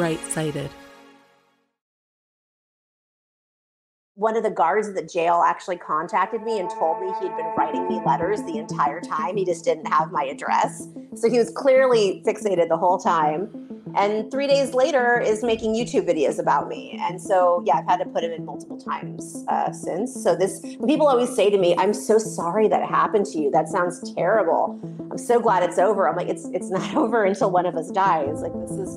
right-sided. One of the guards at the jail actually contacted me and told me he'd been writing me letters the entire time. He just didn't have my address. So he was clearly fixated the whole time. And 3 days later is making YouTube videos about me. And so, yeah, I've had to put him in multiple times since. So people always say to me, I'm so sorry that happened to you. That sounds terrible. I'm so glad it's over. I'm like, it's not over until one of us dies. Like, it's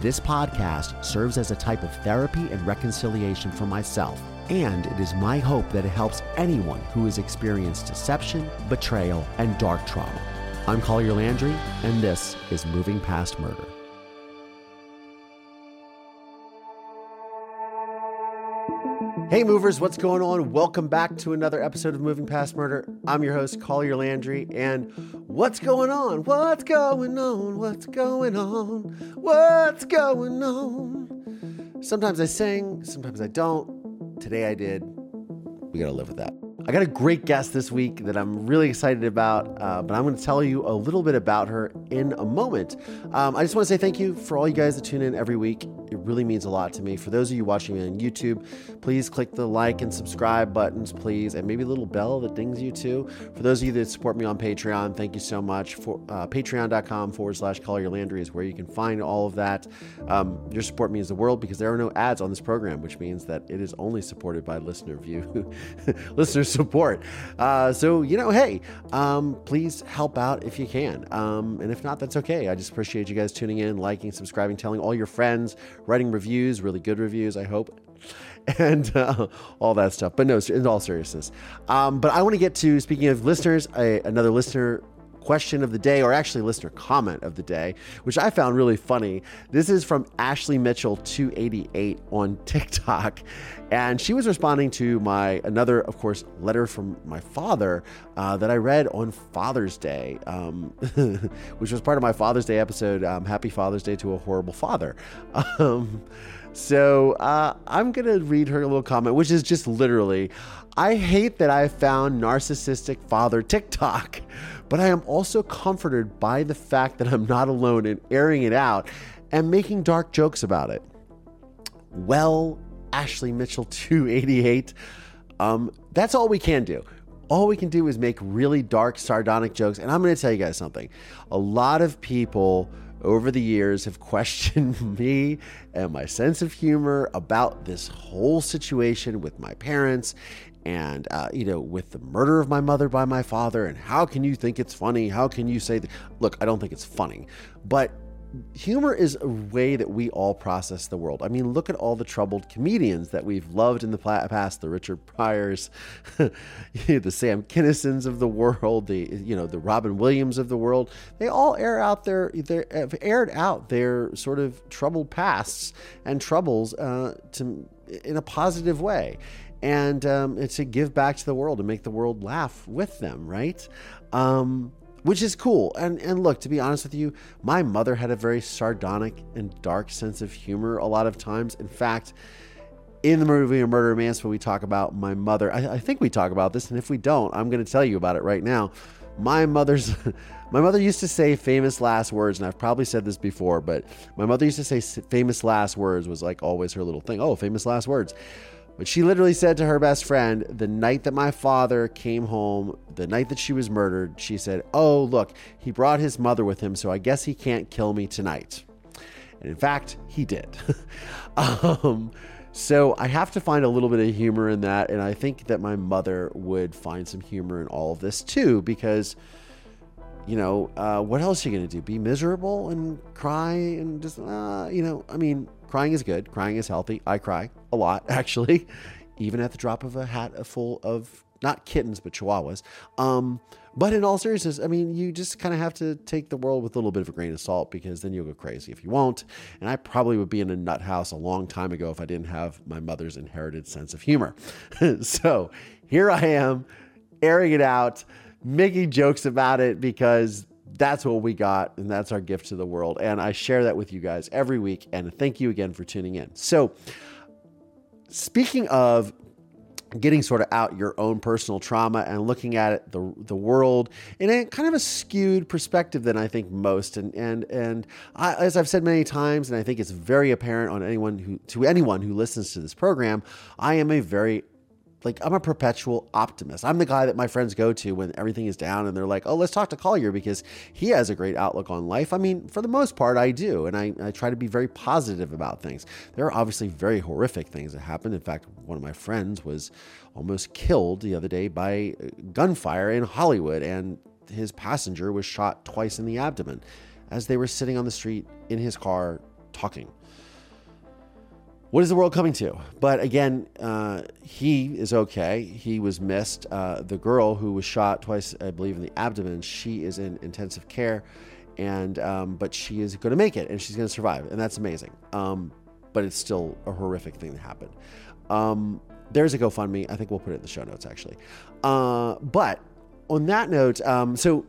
This podcast serves as a type of therapy and reconciliation for myself. And it is my hope that it helps anyone who has experienced deception, betrayal, and dark trauma. I'm Collier Landry, and this is Moving Past Murder. Hey movers, what's going on? Welcome back to another episode of Moving Past Murder. I'm your host, Collier Landry, and what's going on? What's going on? What's going on? What's going on? Sometimes I sing, sometimes I don't. Today I did. We gotta live with that. I got a great guest this week that I'm really excited about, but I'm gonna tell you a little bit about her in a moment. I just wanna say thank you for all you guys that tune in every week. It really means a lot to me. For those of you watching me on YouTube, please click the like and subscribe buttons, please, and maybe a little bell that dings you too. For those of you that support me on Patreon, thank you so much. For patreon.com/Collier Landry is where you can find all of that. Your support means the world because there are no ads on this program, which means that it is only supported by listener support. So, you know, hey, please help out if you can. And if not, that's okay. I just appreciate you guys tuning in, liking, subscribing, telling all your friends, writing reviews, really good reviews, I hope, and all that stuff. But no, in all seriousness. But I want to get to, speaking of listeners, another listener question of the day, or actually listener comment of the day, which I found really funny. This is from Ashley Mitchell 288 on TikTok. And she was responding to another, of course, letter from my father that I read on Father's Day, which was part of my Father's Day episode. Happy Father's Day to a horrible father. So I'm going to read her little comment, which is just literally, I hate that I found narcissistic father TikTok, but I am also comforted by the fact that I'm not alone in airing it out and making dark jokes about it. Well, Ashley Mitchell 288, that's all we can do. All we can do is make really dark, sardonic jokes. And I'm going to tell you guys something. A lot of people over the years have questioned me and my sense of humor about this whole situation with my parents and, with the murder of my mother by my father. And how can you think it's funny? How can you say that? Look, I don't think it's funny, but humor is a way that we all process the world. I mean, look at all the troubled comedians that we've loved in the past, the Richard Pryors, the Sam Kinnisons of the world, the Robin Williams of the world. They all aired out their sort of troubled pasts and troubles in a positive way. And it's to give back to the world and make the world laugh with them, right? Which is cool. And look, to be honest with you, my mother had a very sardonic and dark sense of humor a lot of times. In fact, in the movie A Murder in Mansfield, we talk about my mother. I think we talk about this, and if we don't, I'm going to tell you about it right now. My mother used to say famous last words, and I've probably said this before, but my mother used to say famous last words was like always her little thing. Oh, famous last words. But she literally said to her best friend, the night that my father came home, the night that she was murdered, she said, oh, look, he brought his mother with him, so I guess he can't kill me tonight. And in fact, he did. So I have to find a little bit of humor in that. And I think that my mother would find some humor in all of this too, because, what else are you going to do? Be miserable and cry and just, crying is good. Crying is healthy. I cry a lot, actually, even at the drop of a hat full of not kittens, but chihuahuas. But in all seriousness, I mean, you just kind of have to take the world with a little bit of a grain of salt, because then you'll go crazy if you won't. And I probably would be in a nut house a long time ago if I didn't have my mother's inherited sense of humor. So here I am, airing it out, making jokes about it, because that's what we got, and that's our gift to the world. And I share that with you guys every week, and thank you again for tuning in. So speaking of getting sort of out your own personal trauma and looking at it, the world in a kind of a skewed perspective than I think most. And I, as I've said many times, and I think it's very apparent on anyone who listens to this program, I am I'm a perpetual optimist. I'm the guy that my friends go to when everything is down and they're like, oh, let's talk to Collier because he has a great outlook on life. I mean, for the most part, I do. And I try to be very positive about things. There are obviously very horrific things that happened. In fact, one of my friends was almost killed the other day by gunfire in Hollywood, and his passenger was shot twice in the abdomen as they were sitting on the street in his car talking. What is the world coming to? But again, he is okay. He was missed. The girl who was shot twice, I believe, in the abdomen, she is in intensive care, and but she is going to make it, and she's going to survive, and that's amazing. But it's still a horrific thing that happened. There's a GoFundMe. I think we'll put it in the show notes, actually. But on that note, so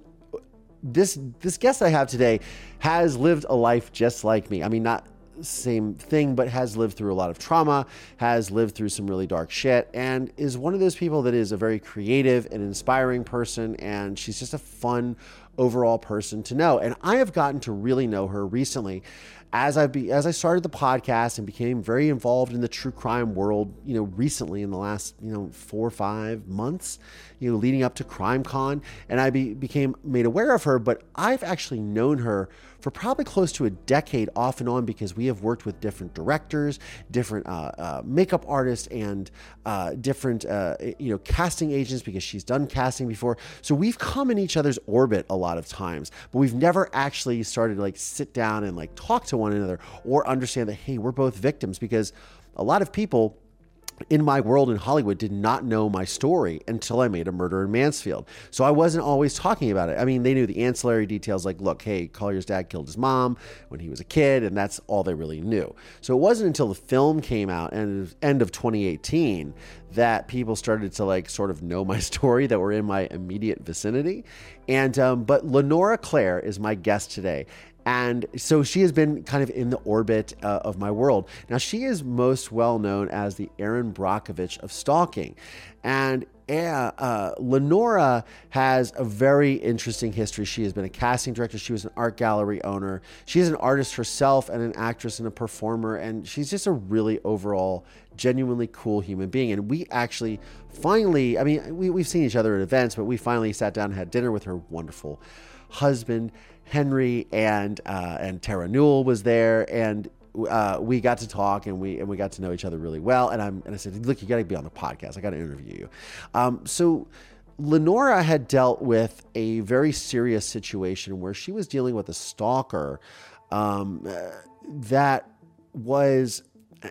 this guest I have today has lived a life just like me. I mean, not same thing, but has lived through a lot of trauma, has lived through some really dark shit, and is one of those people that is a very creative and inspiring person, and she's just a fun overall person to know. And I have gotten to really know her recently as I started the podcast and became very involved in the true crime world, recently in the last, 4 or 5 months, leading up to CrimeCon, and I became made aware of her. But I've actually known her for probably close to a decade off and on, because we have worked with different directors, different makeup artists, and different, casting agents, because she's done casting before. So we've come in each other's orbit a lot of times, but we've never actually started to sit down and talk to one another or understand that, hey, we're both victims, because a lot of people in my world in Hollywood did not know my story until I made A Murder in Mansfield. So I wasn't always talking about it. I mean, they knew the ancillary details, look, hey, Collier's dad killed his mom when he was a kid, and that's all they really knew. So it wasn't until the film came out and end of 2018 that people started to sort of know my story, that were in my immediate vicinity. And but Lenora Claire is my guest today. And so she has been kind of in the orbit of my world. Now, she is most well known as the Erin Brockovich of stalking. And Lenora has a very interesting history. She has been a casting director. She was an art gallery owner. She is an artist herself and an actress and a performer. And she's just a really overall genuinely cool human being. And we actually finally, I mean, we've seen each other at events, but we finally sat down and had dinner with her wonderful husband, Henry, and Tara Newell was there, and we got to talk, and we got to know each other really well. And I said, look, you got to be on the podcast. I got to interview you. So Lenora had dealt with a very serious situation where she was dealing with a stalker that was,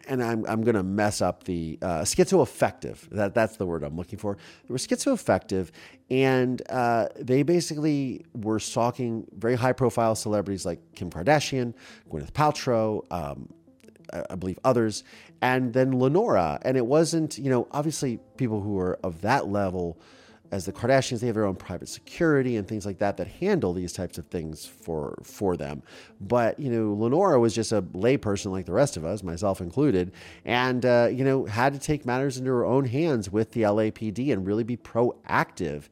and I'm going to mess up the schizoaffective. That's the word I'm looking for. They were schizoaffective, and they basically were stalking very high-profile celebrities like Kim Kardashian, Gwyneth Paltrow, I believe others, and then Lenora. And it wasn't, obviously people who are of that level as the Kardashians, they have their own private security and things like that handle these types of things for them. But, Lenora was just a lay person like the rest of us, myself included, and, had to take matters into her own hands with the LAPD and really be proactive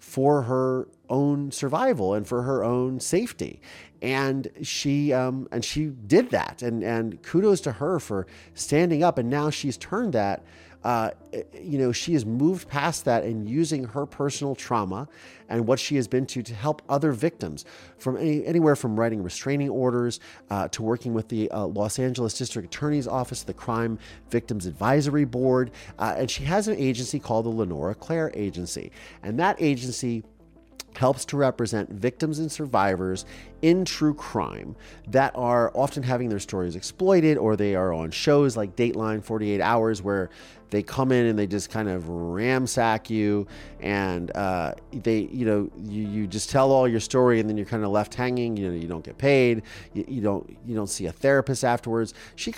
for her own survival and for her own safety. And she did that. And kudos to her for standing up. And now she's turned that, she has moved past that and using her personal trauma and what she has been to help other victims from anywhere from writing restraining orders to working with the Los Angeles District Attorney's Office, the Crime Victims Advisory Board. And she has an agency called the Lenora Claire Agency. And that agency helps to represent victims and survivors in true crime that are often having their stories exploited, or they are on shows like Dateline, 48 Hours, where They come in and they just kind of ramsack you, and you just tell all your story, and then you're kind of left hanging. You don't get paid. You don't see a therapist afterwards. She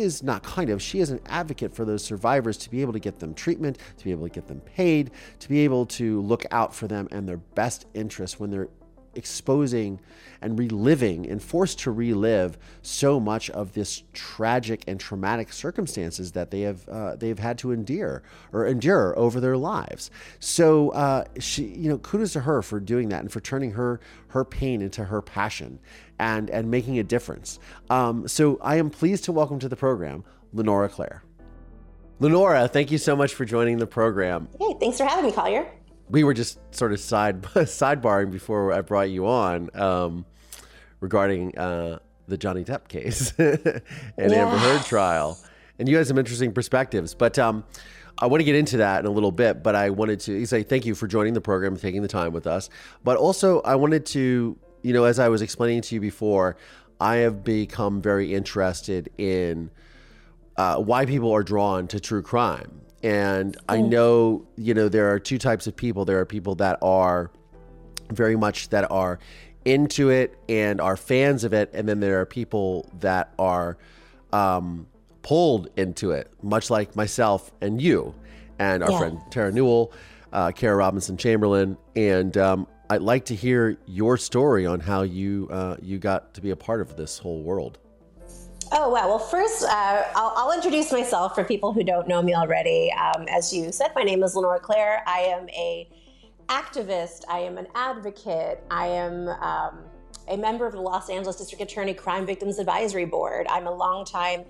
is an advocate for those survivors to be able to get them treatment, to be able to get them paid, to be able to look out for them and their best interests when they're exposing and reliving and forced to relive so much of this tragic and traumatic circumstances that they've had to endure over their lives. So she kudos to her for doing that and for turning her pain into her passion and making a difference. So I am pleased to welcome to the program Lenora Claire. Lenora, thank you so much for joining the program. Hey, thanks for having me, Collier. We were just sort of sidebarring before I brought you on regarding the Johnny Depp case and Amber Heard trial. And you had some interesting perspectives. But I want to get into that in a little bit. But I wanted to say thank you for joining the program and taking the time with us. But also I wanted to, as I was explaining to you before, I have become very interested in why people are drawn to true crime. And I know, there are two types of people. There are people that are very much that are into it and are fans of it. And then there are people that are pulled into it, much like myself and you and our friend Tara Newell, Kara Robinson Chamberlain. And I'd like to hear your story on how you got to be a part of this whole world. Oh, wow. Well, first, I'll introduce myself for people who don't know me already. As you said, my name is Lenora Claire. I am a activist. I am an advocate. I am a member of the Los Angeles District Attorney Crime Victims Advisory Board. I'm a longtime,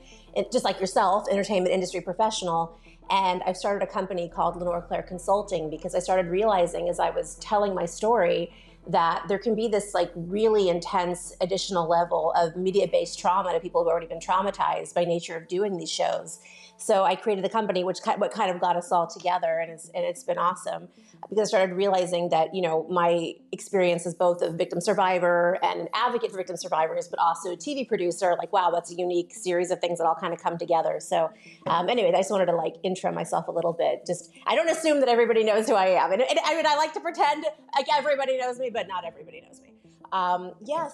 just like yourself, entertainment industry professional. And I've started a company called Lenora Claire Consulting because I started realizing as I was telling my story that there can be this like really intense additional level of media-based trauma to people who've already been traumatized by nature of doing these shows. So I created the company, which kind of got us all together, and it's been awesome because I started realizing that my experience as both a victim survivor and an advocate for victim survivors, but also a TV producer. Like, wow, that's a unique series of things that all kind of come together. So anyway, I just wanted to intro myself a little bit. Just I don't assume that everybody knows who I am, and I mean I like to pretend like everybody knows me, but not everybody knows me.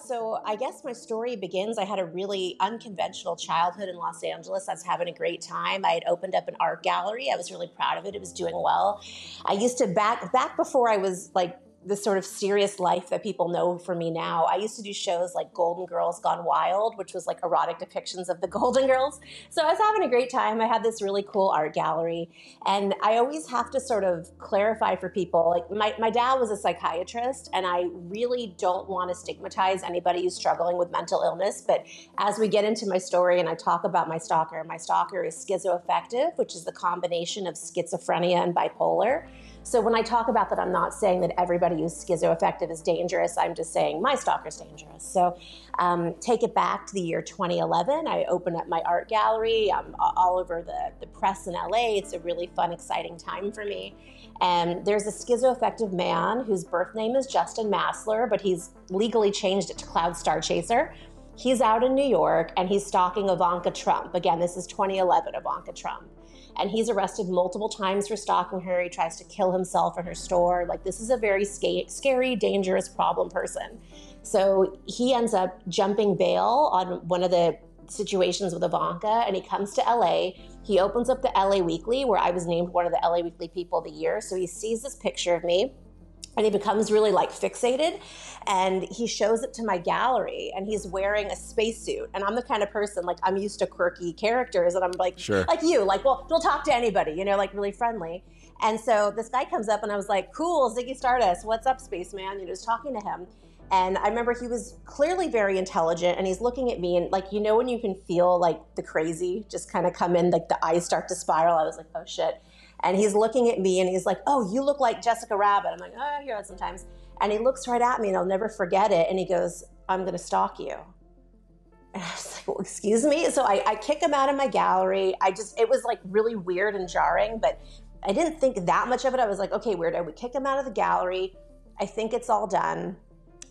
So I guess my story begins. I had a really unconventional childhood in Los Angeles. I was having a great time. I had opened up an art gallery. I was really proud of it. It was doing well. I used to back before I was like the sort of serious life that people know for me now, I used to do shows like Golden Girls Gone Wild, which was like erotic depictions of the Golden Girls. So I was having a great time. I had this really cool art gallery. And I always have to sort of clarify for people, like my dad was a psychiatrist, and I really don't want to stigmatize anybody who's struggling with mental illness. But as we get into my story and I talk about my stalker is schizoaffective, which is the combination of schizophrenia and bipolar. So when I talk about that, I'm not saying that everybody who's schizoaffective is dangerous. I'm just saying my stalker's dangerous. So take it back to the year 2011. I opened up my art gallery. I'm all over the press in LA. It's a really fun, exciting time for me. And there's a schizoaffective man whose birth name is Justin Massler, but he's legally changed it to Cloud Star Chaser. He's out in New York, and he's stalking Ivanka Trump. Again, this is 2011, Ivanka Trump. And he's arrested multiple times for stalking her. He tries to kill himself in her store. Like, this is a very scary, dangerous problem person. So he ends up jumping bail on one of the situations with Ivanka, and he comes to LA. He opens up the LA Weekly, where I was named one of the LA Weekly People of the Year. So he sees this picture of me, and he becomes really fixated, and he shows it to my gallery, and he's wearing a spacesuit. And I'm the kind of person, I'm used to quirky characters, and I'm sure. We'll talk to anybody, really friendly. And so this guy comes up, and I was like, cool, Ziggy Stardust, what's up, spaceman? Just talking to him. And I remember he was clearly very intelligent, and he's looking at me, and when you can feel the crazy just kind of come in, the eyes start to spiral. I was like, oh shit. And he's looking at me, and he's like, oh, you look like Jessica Rabbit. I'm like, oh, I hear that sometimes. And he looks right at me, and I'll never forget it. And he goes, I'm going to stalk you. And I was like, well, excuse me? So I kick him out of my gallery. It was really weird and jarring, but I didn't think that much of it. I was like, okay, weirdo. We kick him out of the gallery. I think it's all done.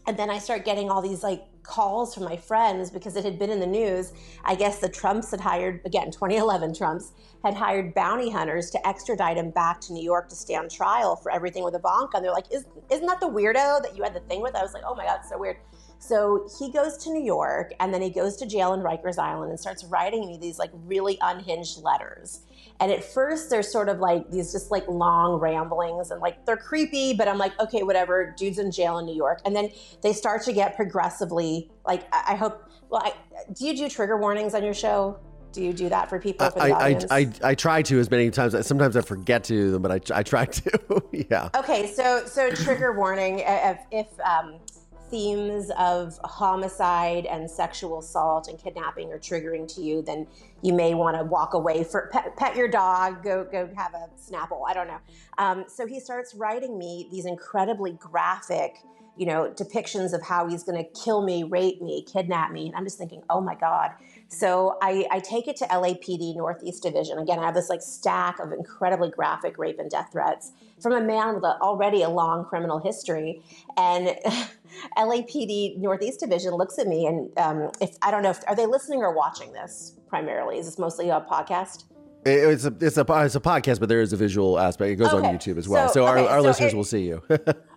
And then I start getting all these like calls from my friends because it had been in the news. I guess the Trumps had hired, again, 2011 Trumps, had hired bounty hunters to extradite him back to New York to stay on trial for everything with Ivanka. And they're like, isn't that the weirdo that you had the thing with? I was like, oh my God, it's so weird. So he goes to New York and then he goes to jail in Rikers Island and starts writing me these like really unhinged letters. And at first they're sort of like these just like long ramblings and like they're creepy, but I'm like, okay, whatever, dude's in jail in New York. And then they start to get progressively like, I hope, well, do you do trigger warnings on your show? Do you do that for people? For the audience? I try to as many times. Sometimes I forget to do them, but I try to, yeah. Okay, so trigger warning if themes of homicide and sexual assault and kidnapping are triggering to you, then you may want to walk away. For pet your dog, go have a Snapple. I don't know. So he starts writing me these incredibly graphic, you know, depictions of how he's going to kill me, rape me, kidnap me, and I'm just thinking, oh my God. So I take it to LAPD Northeast Division. Again, I have this like stack of incredibly graphic rape and death threats from a man with already a long criminal history. And LAPD Northeast Division looks at me and are they listening or watching this primarily? Is this mostly a podcast? It's a podcast, but there is a visual aspect. It goes on YouTube as well. Our listeners will see you.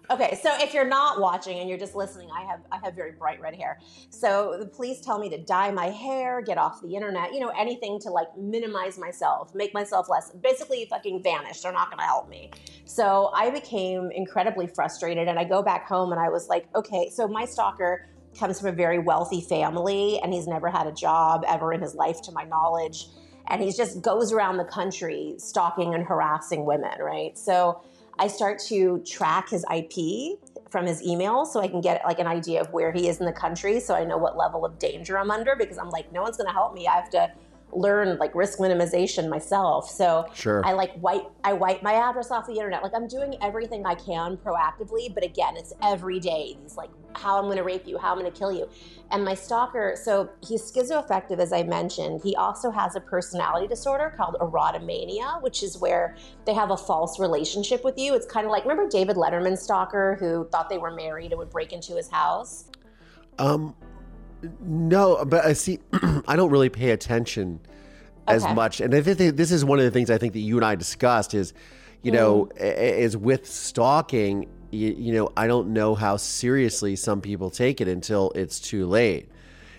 Okay, so if you're not watching and you're just listening, I have very bright red hair. So the police tell me to dye my hair, get off the internet, you know, anything to like minimize myself, make myself less, basically fucking vanish. They're not going to help me. So I became incredibly frustrated and I go back home and I was like, okay, so my stalker comes from a very wealthy family and he's never had a job ever in his life to my knowledge. And he just goes around the country stalking and harassing women, right? So I start to track his IP from his email so I can get like an idea of where he is in the country so I know what level of danger I'm under because I'm like, no one's going to help me. I have to learn like risk minimization myself. So sure. I wipe my address off the internet. Like I'm doing everything I can proactively, but again, it's every day. He's like, how I'm going to rape you, how I'm going to kill you. And my stalker, so he's schizoaffective, as I mentioned. He also has a personality disorder called erotomania, which is where they have a false relationship with you. It's kind of like, remember David Letterman's stalker who thought they were married and would break into his house? No, but I see, I don't really pay attention as much. And I think this is one of the things I think that you and I discussed is, you know, is with stalking, you know, I don't know how seriously some people take it until it's too late.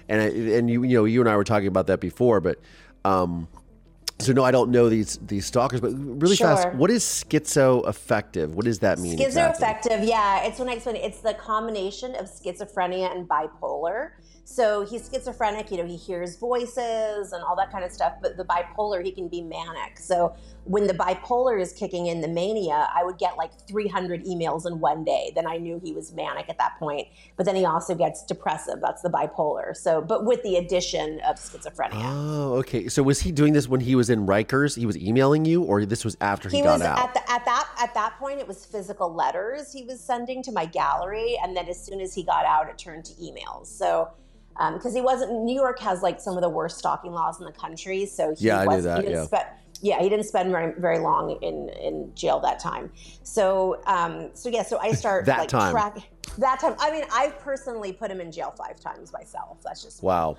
And you know, you and I were talking about that before, but so no, I don't know these stalkers, but really fast, what is schizoaffective? What does that mean? Schizoaffective, yeah. It's when I explain it. It's the combination of schizophrenia and bipolar. So he's schizophrenic, you know, he hears voices and all that kind of stuff, but the bipolar, he can be manic. So when the bipolar is kicking in the mania, I would get like 300 emails in one day. Then I knew he was manic at that point, but then he also gets depressive. That's the bipolar. So, but with the addition of schizophrenia. Oh, okay. So was he doing this when he was in Rikers? He was emailing you, or this was after he got out? At that point, it was physical letters he was sending to my gallery. And then as soon as he got out, it turned to emails. So because New York has like some of the worst stalking laws in the country. So he didn't spend very, very long in jail that time. So, so I start that time. I mean, I've personally put him in jail 5 times myself. That's just wow.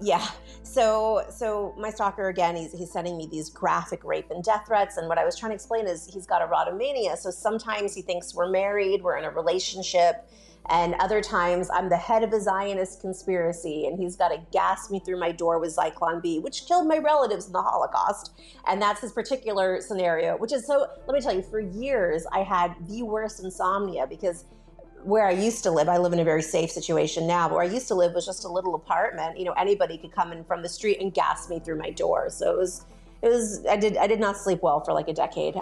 Yeah. So my stalker, again, he's sending me these graphic rape and death threats. And what I was trying to explain is he's got erotomania. So sometimes he thinks we're married, we're in a relationship. And other times I'm the head of a Zionist conspiracy and he's got to gas me through my door with Zyklon B, which killed my relatives in the Holocaust. And that's his particular scenario, which is so, let me tell you, for years I had the worst insomnia because where I used to live, I live in a very safe situation now, but where I used to live was just a little apartment. You know, anybody could come in from the street and gas me through my door. So I did not sleep well for like a decade.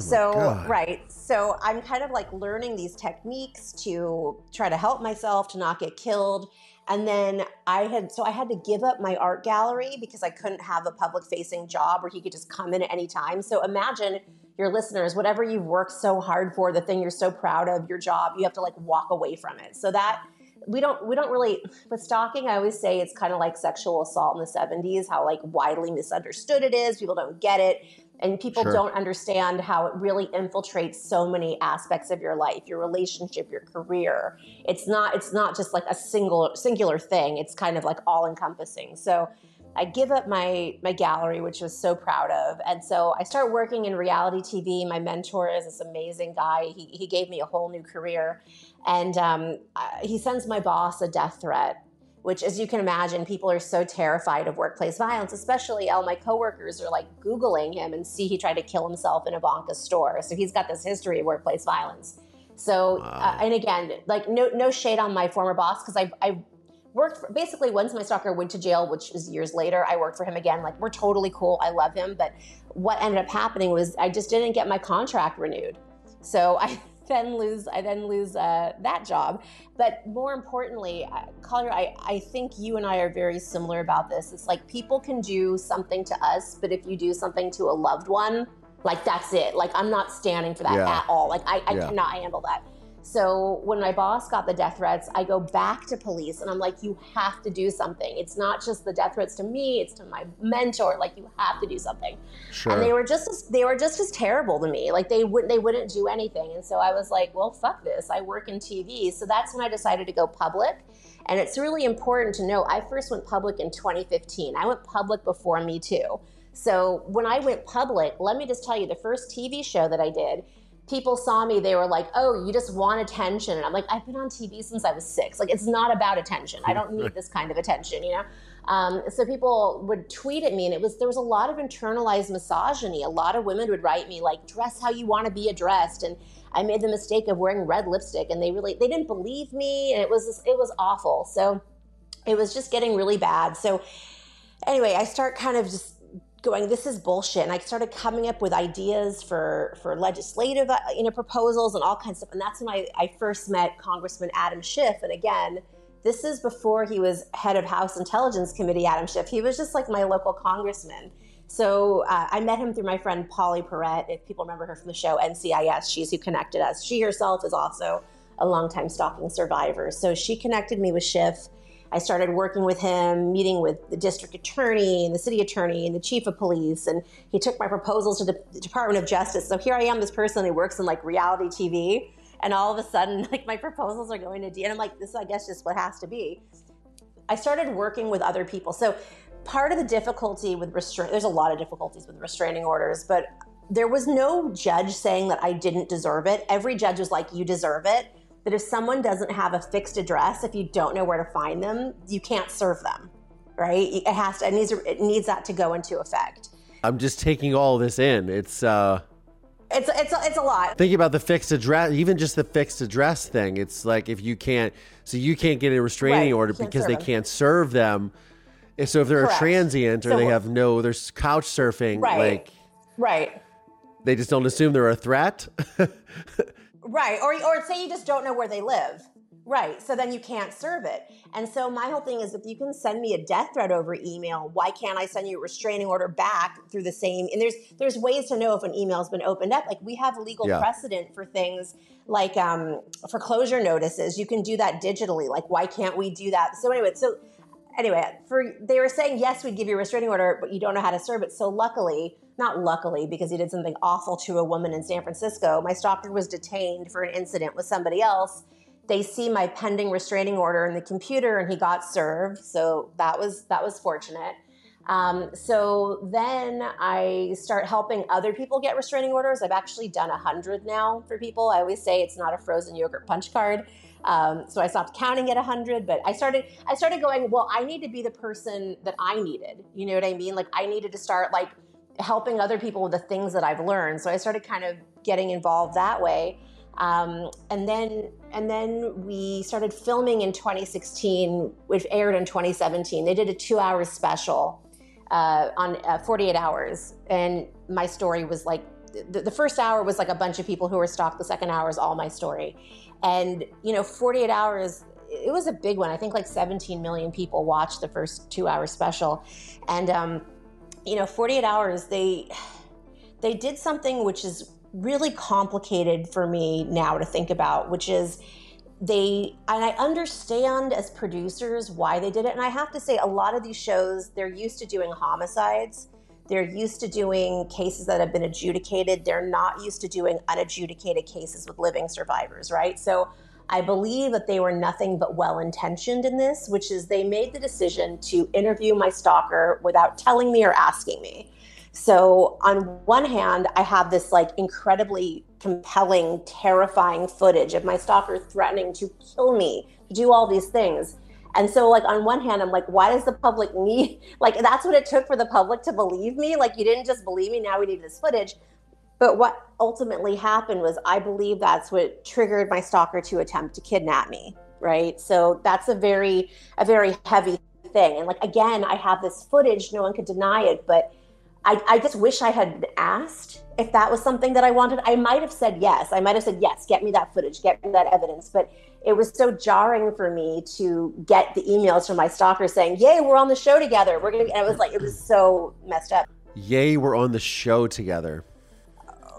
So I'm kind of like learning these techniques to try to help myself to not get killed. And then I had to give up my art gallery because I couldn't have a public facing job where he could just come in at any time. So imagine your listeners, whatever you've worked so hard for, the thing you're so proud of, your job, you have to like walk away from it. So that we don't really, with stalking, I always say it's kind of like sexual assault in the 70s, how like widely misunderstood it is. People don't get it. And people Sure. don't understand how it really infiltrates so many aspects of your life, your relationship, your career. It's not just like a singular thing. It's kind of like all encompassing. So I give up my gallery, which I was so proud of. And so I start working in reality TV. My mentor is this amazing guy. He gave me a whole new career. And he sends my boss a death threat, which, as you can imagine, people are so terrified of workplace violence, especially all my coworkers are like Googling him and see he tried to kill himself in a Ivanka store. So he's got this history of workplace violence. So, wow. And again, like no shade on my former boss, because I worked for, basically once my stalker went to jail, which was years later, I worked for him again. Like, we're totally cool. I love him. But what ended up happening was I just didn't get my contract renewed. So I then lose that job. But more importantly, Collier, I think you and I are very similar about this. It's like people can do something to us, but if you do something to a loved one, like that's it. Like, I'm not standing for that at all. Like I cannot handle that. So when my boss got the death threats, I go back to police and I'm like, you have to do something. It's not just the death threats to me, it's to my mentor. Like, you have to do something. Sure. And they were just as terrible to me. Like, they wouldn't do anything. And so I was like, well, fuck this. I work in TV. So that's when I decided to go public. And it's really important to know I first went public in 2015. I went public before Me Too. So when I went public, let me just tell you, the first TV show that I did, people saw me, they were like, oh, you just want attention. And I'm like, I've been on TV since I was 6. Like, it's not about attention. I don't need this kind of attention, you know? So people would tweet at me, and there was a lot of internalized misogyny. A lot of women would write me like, dress how you want to be addressed. And I made the mistake of wearing red lipstick, and they didn't believe me. And it was awful. So it was just getting really bad. So anyway, I start kind of just going, this is bullshit. And I started coming up with ideas for legislative proposals and all kinds of stuff. And that's when I first met Congressman Adam Schiff. And again, this is before he was head of House Intelligence Committee, Adam Schiff. He was just like my local congressman. So I met him through my friend Polly Perrette, if people remember her from the show NCIS. She's who connected us. She herself is also a longtime stalking survivor. So she connected me with Schiff. I started working with him, meeting with the district attorney and the city attorney and the chief of police. And he took my proposals to the Department of Justice. So here I am, this person who works in like reality TV. And all of a sudden, like, my proposals are going to D. And I'm like, this is, I guess, just what has to be. I started working with other people. So part of the difficulty with there's a lot of difficulties with restraining orders, but there was no judge saying that I didn't deserve it. Every judge was like, you deserve it. That if someone doesn't have a fixed address, if you don't know where to find them, you can't serve them, right? It needs that to go into effect. I'm just taking all this in. It's a lot. Think about the fixed address, even just the fixed address thing. It's like, if you can't, so you can't get a restraining order because they can't serve them. So if they're a transient, or so they have no, there's couch surfing, they just don't assume they're a threat. Right. Or say you just don't know where they live. Right. So then you can't serve it. And so my whole thing is, if you can send me a death threat over email, why can't I send you a restraining order back through the same? And there's ways to know if an email has been opened up. Like, we have legal precedent for things like foreclosure notices. You can do that digitally. Like, why can't we do that? So anyway, they were saying, yes, we'd give you a restraining order, but you don't know how to serve it. So not luckily, because he did something awful to a woman in San Francisco, my stalker was detained for an incident with somebody else. They see my pending restraining order in the computer, and he got served. So that was fortunate. So then I start helping other people get restraining orders. I've actually done 100 now for people. I always say it's not a frozen yogurt punch card. So I stopped counting at 100, but I started going, well, I need to be the person that I needed. You know what I mean? Like, I needed to start like helping other people with the things that I've learned. So I started kind of getting involved that way. And then we started filming in 2016, which aired in 2017. They did a 2-hour special on 48 Hours. And my story was like, the first hour was like a bunch of people who were stalked. The second hour is all my story. And, 48 Hours, it was a big one. I think like 17 million people watched the first 2-hour special. And, 48 Hours, they did something which is really complicated for me now to think about, which is and I understand as producers why they did it. And I have to say, a lot of these shows, they're used to doing homicides. They're used to doing cases that have been adjudicated. They're not used to doing unadjudicated cases with living survivors, right? So I believe that they were nothing but well-intentioned in this, which is they made the decision to interview my stalker without telling me or asking me. So on one hand, I have this like incredibly compelling, terrifying footage of my stalker threatening to kill me, to do all these things. And so like on one hand, I'm like, why does the public need, like that's what it took for the public to believe me? Like you didn't just believe me, now we need this footage. But what ultimately happened was I believe that's what triggered my stalker to attempt to kidnap me, right? So that's a very heavy thing. And like, again, I have this footage, no one could deny it, but I just wish I had asked if that was something that I wanted. I might have said yes. I might have said, yes, get me that footage, get me that evidence. But it was so jarring for me to get the emails from my stalker saying, yay, we're on the show together. We're going to, and it was like, it was so messed up. Yay, we're on the show together.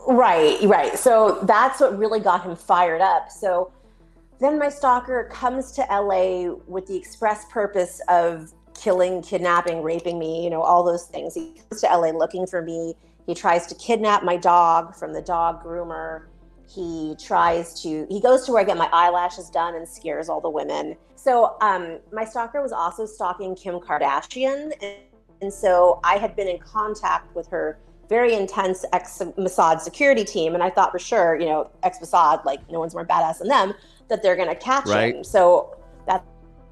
Right, right. So that's what really got him fired up. So then my stalker comes to LA with the express purpose of killing, kidnapping, raping me, you know, all those things. He comes to LA looking for me. He tries to kidnap my dog from the dog groomer. He goes to where I get my eyelashes done and scares all the women. So my stalker was also stalking Kim Kardashian. And so I had been in contact with her very intense ex-Mossad security team. And I thought for sure, you know, ex-Mossad, like no one's more badass than them, that they're going to catch him. So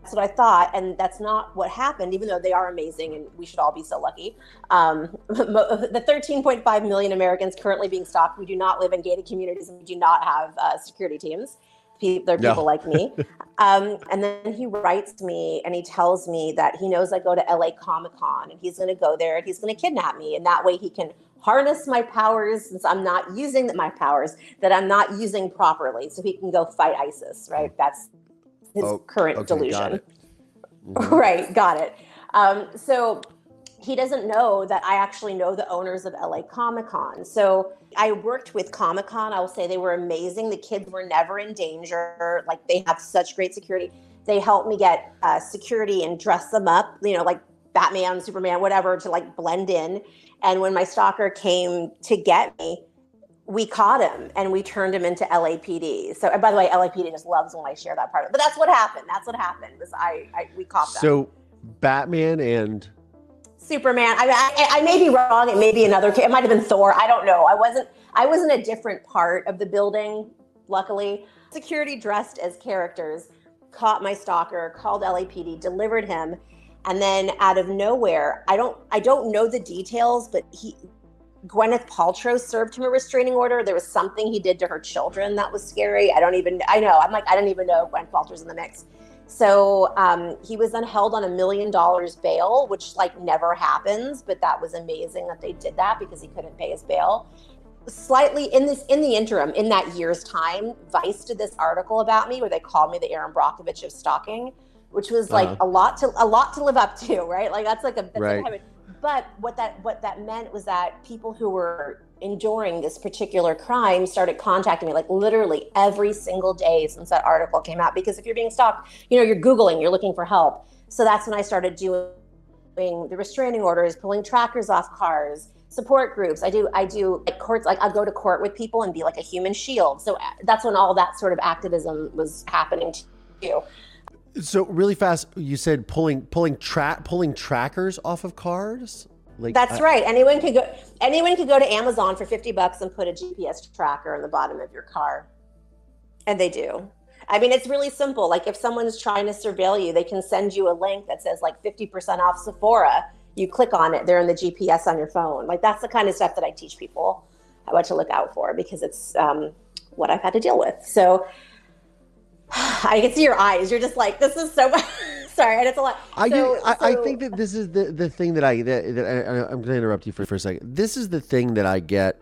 that's what I thought, and that's not what happened, even though they are amazing and we should all be so lucky. The 13.5 million Americans currently being stalked, we do not live in gated communities and we do not have security teams. They're people like me. And then he writes me and he tells me that he knows I go to LA Comic Con and he's going to go there and he's going to kidnap me. And that way he can harness my powers, since I'm not using my powers that I'm not using properly, so he can go fight ISIS, right? That's his current delusion. Got it. Mm-hmm. Right, got it. So he doesn't know that I actually know the owners of LA Comic Con. So I worked with Comic Con. I will say they were amazing. The kids were never in danger. Like they have such great security. They helped me get security and dress them up, you know, like Batman, Superman, whatever, to like blend in. And when my stalker came to get me, we caught him and we turned him into LAPD. So, and by the way, LAPD just loves when I share that part of it. But that's what happened. That's what happened. Was we caught them. So, Batman and Superman. I mean, I may be wrong. It may be another. It might have been Thor. I don't know. I was in a different part of the building. Luckily, security dressed as characters caught my stalker, called LAPD, delivered him, and then out of nowhere, I don't know the details, but Gwyneth Paltrow served him a restraining order. There was something he did to her children that was scary. I don't even know if Gwyneth Paltrow's in the mix. So he was then held on $1 million bail, which like never happens, but that was amazing that they did that because he couldn't pay his bail. Slightly in that year's time, Vice did this article about me where they called me the Erin Brockovich of stalking, which was like a lot to live up to, right? Like that's But what that meant was that people who were enduring this particular crime started contacting me like literally every single day since that article came out. Because if you're being stalked, you know, you're Googling, you're looking for help. So that's when I started doing the restraining orders, pulling trackers off cars, support groups. I do like courts, like I'll go to court with people and be like a human shield. So that's when all that sort of activism was happening to you. So really fast, you said pulling trackers off of cars? Like that's right. Anyone could go to Amazon for $50 and put a GPS tracker on the bottom of your car. And they do. I mean, it's really simple. Like if someone's trying to surveil you, they can send you a link that says like 50% off Sephora. You click on it, they're in the GPS on your phone. Like that's the kind of stuff that I teach people what to look out for because it's what I've had to deal with. So I can see your eyes. You're just like, this is so sorry, and it's a lot. I think that this is the thing that I'm going to interrupt you for a second. This is the thing that I get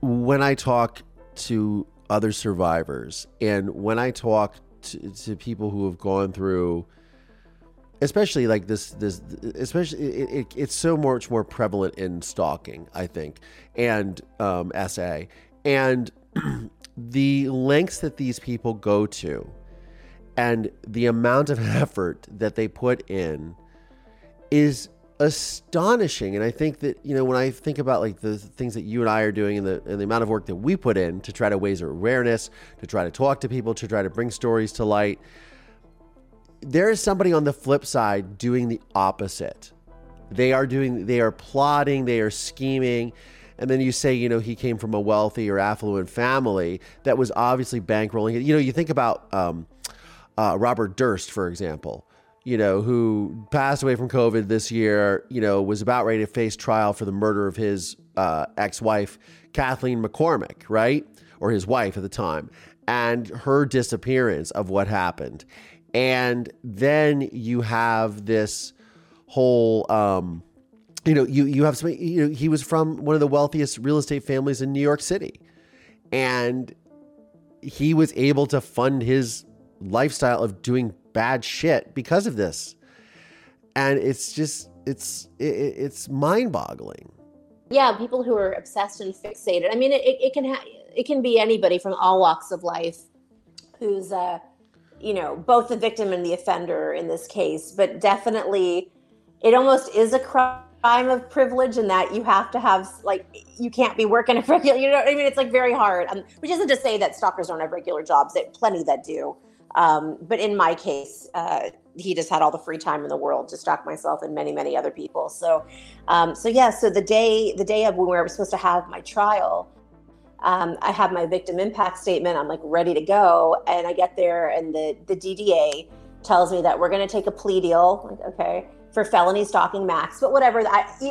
when I talk to other survivors and when I talk to people who have gone through, especially like this especially it's so much more prevalent in stalking, I think, and SA and the lengths that these people go to and the amount of effort that they put in is astonishing. And I think that, you know, when I think about like the things that you and I are doing and the amount of work that we put in to try to raise awareness, to try to talk to people, to try to bring stories to light, there is somebody on the flip side doing the opposite. They are plotting, they are scheming. And then you say, you know, he came from a wealthy or affluent family that was obviously bankrolling it. You know, you think about Robert Durst, for example, you know, who passed away from COVID this year, you know, was about ready to face trial for the murder of his ex-wife, Kathleen McCormick, right? Or his wife at the time, and her disappearance of what happened. And then you have this whole, you know, you have somebody, you know, he was from one of the wealthiest real estate families in New York City, and he was able to fund his lifestyle of doing bad shit because of this. And it's just, it's mind boggling. Yeah. People who are obsessed and fixated. I mean, it can be anybody from all walks of life who's, you know, both the victim and the offender in this case, but definitely it almost is a crime of privilege in that you have to have, like, you can't be working a regular, you know what I mean? It's like very hard, which isn't to say that stalkers don't have regular jobs. There are plenty that do. But in my case, he just had all the free time in the world to stalk myself and many, many other people. So the day of when we were supposed to have my trial, I have my victim impact statement. I'm like ready to go. And I get there and the DDA tells me that we're going to take a plea deal. Like, okay, for felony stalking max, but whatever.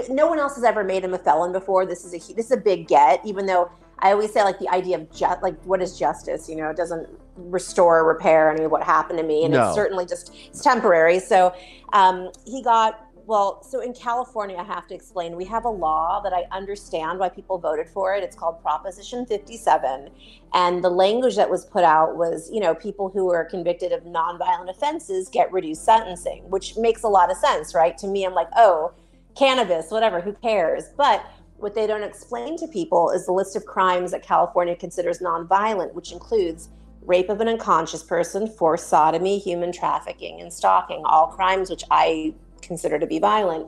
No one else has ever made him a felon before. This is a big get, even though I always say like the idea of like, what is justice? You know, it doesn't restore or repair any of what happened to me. And no. It's certainly just, it's temporary. So so in California, I have to explain, we have a law that I understand why people voted for it. It's called Proposition 57. And the language that was put out was, you know, people who are convicted of nonviolent offenses get reduced sentencing, which makes a lot of sense, right? To me, I'm like, oh, cannabis, whatever, who cares? But what they don't explain to people is the list of crimes that California considers nonviolent, which includes rape of an unconscious person, forced sodomy, human trafficking, and stalking, all crimes which I considered to be violent.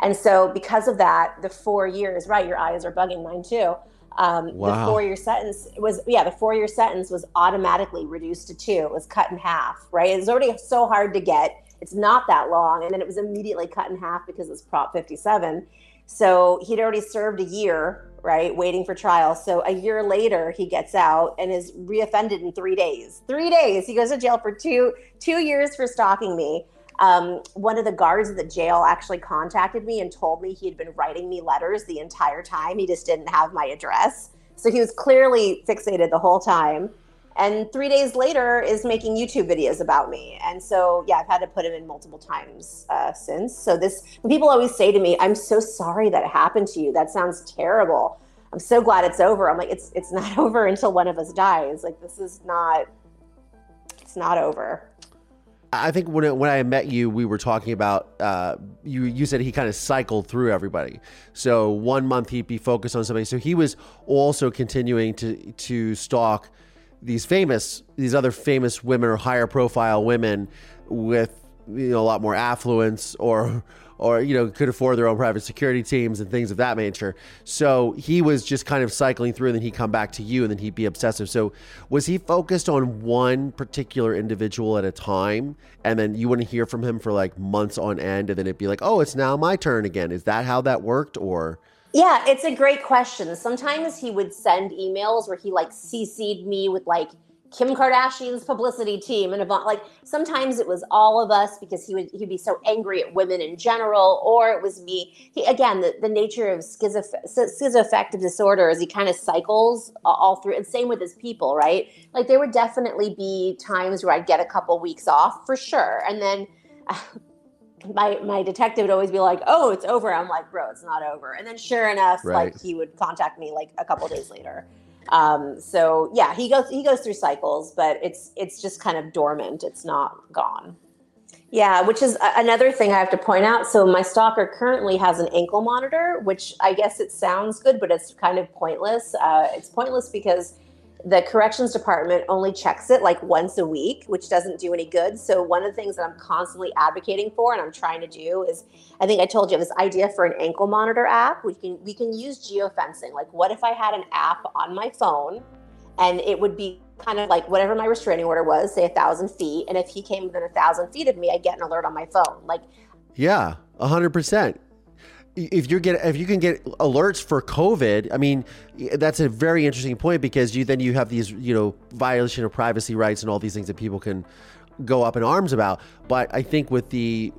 And so because of that, the 4 years, right, your eyes are bugging, mine too. Wow. The four-year sentence was automatically reduced to 2. It was cut in half, right? It was already so hard to get. It's not that long. And then it was immediately cut in half because it's Prop 57. So he'd already served a year, right, waiting for trial. So a year later, he gets out and is reoffended in 3 days. 3 days. He goes to jail for two years for stalking me. One of the guards at the jail actually contacted me and told me he had been writing me letters the entire time. He just didn't have my address. So he was clearly fixated the whole time. And 3 days later is making YouTube videos about me. And so, yeah, I've had to put him in multiple times since. So when people always say to me, I'm so sorry that it happened to you. That sounds terrible. I'm so glad it's over. I'm like, it's not over until one of us dies. Like, it's not over. I think when I met you, we were talking about, you said he kind of cycled through everybody. So 1 month he'd be focused on somebody. So he was also continuing to stalk these other famous women or higher profile women with, you know, a lot more affluence or, you know, could afford their own private security teams and things of that nature. So he was just kind of cycling through, and then he'd come back to you, and then he'd be obsessive. So was he focused on one particular individual at a time, and then you wouldn't hear from him for like months on end, and then it'd be like, oh, it's now my turn again? Is that how that worked? Or... Yeah, it's a great question. Sometimes he would send emails where he like CC'd me with like Kim Kardashian's publicity team and Ivanka. Like sometimes it was all of us because he'd be so angry at women in general, or it was me. He, again, the nature of schizoaffective disorder is he kind of cycles all through, and same with his people, right? Like there would definitely be times where I'd get a couple weeks off for sure, and then. My detective would always be like, oh, it's over. I'm like, bro, it's not over. And then sure enough, right. Like he would contact me like a couple days later. So yeah, he goes through cycles, but it's just kind of dormant. It's not gone. Yeah, which is another thing I have to point out. So my stalker currently has an ankle monitor, which I guess it sounds good, but it's kind of pointless. It's pointless because The corrections department only checks it like once a week, which doesn't do any good. So one of the things that I'm constantly advocating for and I'm trying to do is, I think I told you, I have this idea for an ankle monitor app. We can use geofencing. Like, what if I had an app on my phone and it would be kind of like whatever my restraining order was, say 1,000 feet. And if he came within 1,000 feet of me, I get an alert on my phone. Like, yeah, 100%. If you can get alerts for COVID, I mean, that's a very interesting point, because you have these, violation of privacy rights and all these things that people can go up in arms about. But I think with the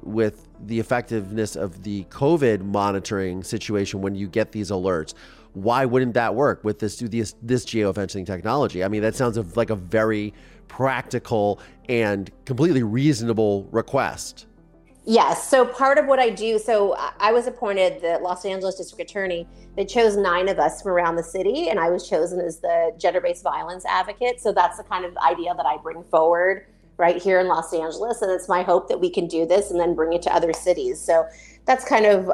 effectiveness of the COVID monitoring situation, when you get these alerts, why wouldn't that work with this geofencing technology? I mean, that sounds like a very practical and completely reasonable request. Yes. So part of what I do, so I was appointed the Los Angeles District Attorney. They chose 9 of us from around the city, and I was chosen as the gender-based violence advocate. So that's the kind of idea that I bring forward right here in Los Angeles. And it's my hope that we can do this and then bring it to other cities. So that's kind of,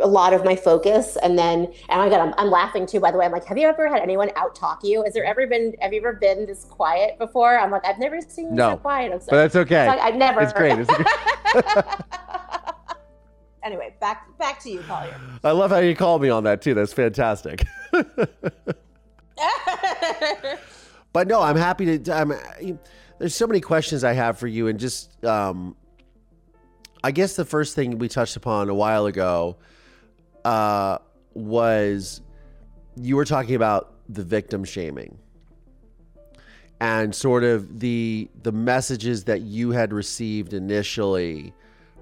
a lot of my focus. And then, and I got, I'm laughing too, by the way. I'm like, have you ever had anyone out talk you? Have you ever been this quiet before? I'm like, I've never seen you so quiet. I'm sorry. But that's okay. So I've never. It's great. Anyway, back to you, Collier. I love how you called me on that too. That's fantastic. But no, I'm happy to, there's so many questions I have for you, and just, I guess the first thing we touched upon a while ago was you were talking about the victim shaming and sort of the messages that you had received initially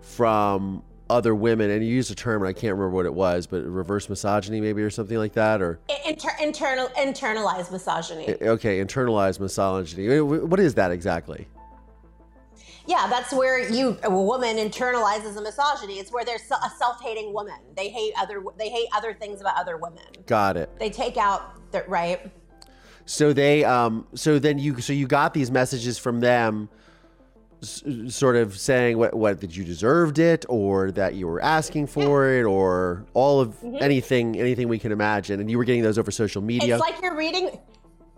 from other women. And you used a term, and I can't remember what it was, but reverse misogyny maybe, or something like that, or internalized misogyny. Okay. Internalized misogyny. What is that exactly? Yeah, that's where a woman internalizes a misogyny. It's where there's a self-hating woman. They hate other things about other women. Got it. They take out the right. So they so you got these messages from them, sort of saying what that you deserved it, or that you were asking for it, or all of anything we can imagine, and you were getting those over social media. It's like you're reading.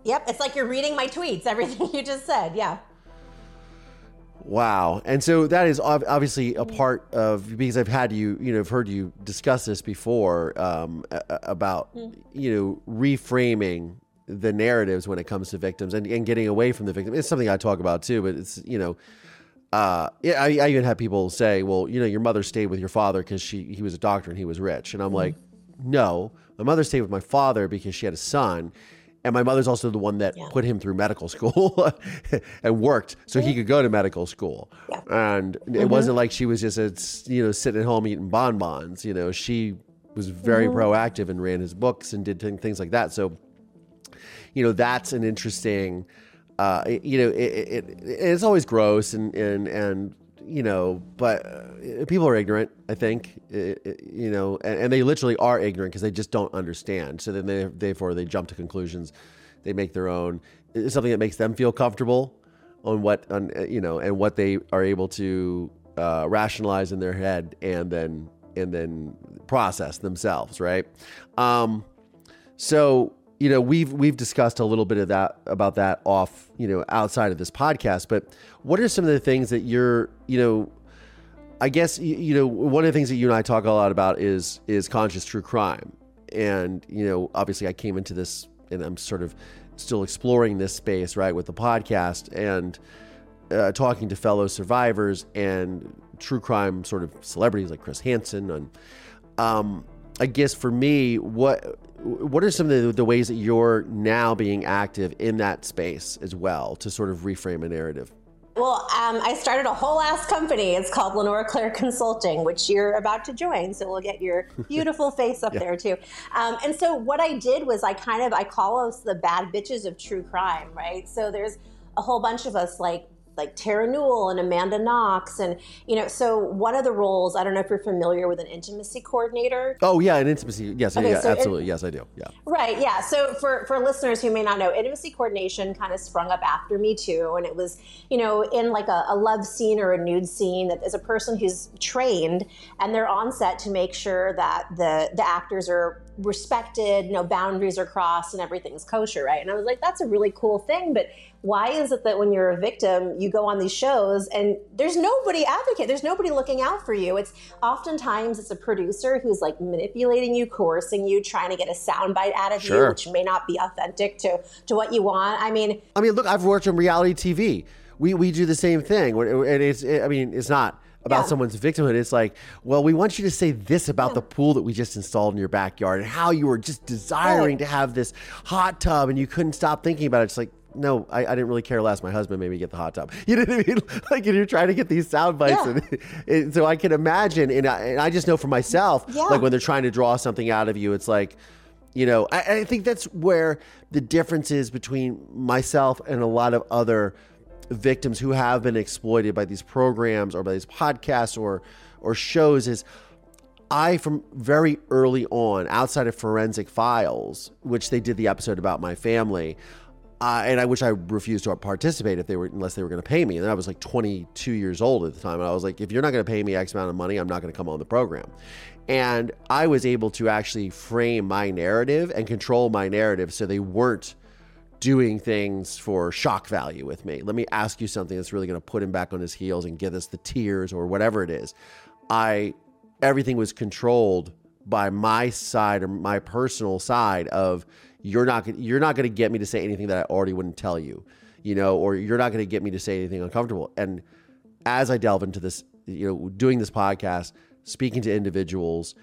Yep, it's like you're reading my tweets. Everything you just said. Yeah. Wow. And so that is obviously a part of, because I've had you, I've heard you discuss this before about, reframing the narratives when it comes to victims and getting away from the victim. It's something I talk about too, but it's, I even have people say, well, your mother stayed with your father because he was a doctor and he was rich. And I'm like, no, my mother stayed with my father because she had a son. And my mother's also the one that put him through medical school and worked so he could go to medical school. Yeah. And it wasn't like she was just, sitting at home eating bonbons. She was very proactive and ran his books and did things like that. So, that's an interesting, it's always gross and but people are ignorant, I think, and they literally are ignorant because they just don't understand. So then they jump to conclusions. They make their own. It's something that makes them feel comfortable on what they are able to rationalize in their head and then process themselves. Right. We've discussed a little bit of that about that off, outside of this podcast, but what are some of the things that you're, I guess, one of the things that you and I talk a lot about is conscious true crime. And, obviously I came into this and I'm sort of still exploring this space, right, with the podcast and talking to fellow survivors and true crime sort of celebrities like Chris Hansen. And, I guess for me, what are some of the ways that you're now being active in that space as well to sort of reframe a narrative? Well, I started a whole ass company. It's called Lenora Claire Consulting, which you're about to join. So we'll get your beautiful face up there too. And so what I did was I call us the bad bitches of true crime, right? So there's a whole bunch of us like like Tara Newell and Amanda Knox. And, you know, so one of the roles, I don't know if you're familiar with an intimacy coordinator. Oh, yeah, an intimacy. Yes, okay, yeah, so absolutely. Yes, I do. Yeah. Right. Yeah. So for listeners who may not know, intimacy coordination kind of sprung up after Me Too. And it was, you know, in like a love scene or a nude scene, that is a person who's trained and they're on set to make sure that the actors are respected, no boundaries are crossed, and everything's kosher, right? And I was like, that's a really cool thing, but why is it that when you're a victim, you go on these shows and there's nobody advocate, there's nobody looking out for you? It's oftentimes it's a producer who's like manipulating you, coercing you, trying to get a soundbite out of you, which may not be authentic to what you want. I mean, look, I've worked on reality TV. We do the same thing, and it's not about someone's victimhood. It's like, well, we want you to say this about the pool that we just installed in your backyard and how you were just desiring to have this hot tub and you couldn't stop thinking about it. It's like, no, I didn't really care less. My husband made me get the hot tub. You know what I mean? Like, and you're trying to get these sound bites. Yeah. And so I can imagine, and I just know for myself, like when they're trying to draw something out of you, it's like, you know, I think that's where the difference is between myself and a lot of other victims who have been exploited by these programs or by these podcasts or shows is I, from very early on, outside of Forensic Files, which they did the episode about my family, and I wish I refused to participate unless they were going to pay me. And then I was like 22 years old at the time. And I was like, if you're not going to pay me X amount of money, I'm not going to come on the program. And I was able to actually frame my narrative and control my narrative so they weren't doing things for shock value with me. Let me ask you something that's really going to put him back on his heels and give us the tears or whatever it is. Everything was controlled by my side or my personal side of you're not going to get me to say anything that I already wouldn't tell you, you know, or you're not going to get me to say anything uncomfortable. And as I delve into this, you know, doing this podcast, speaking to individuals,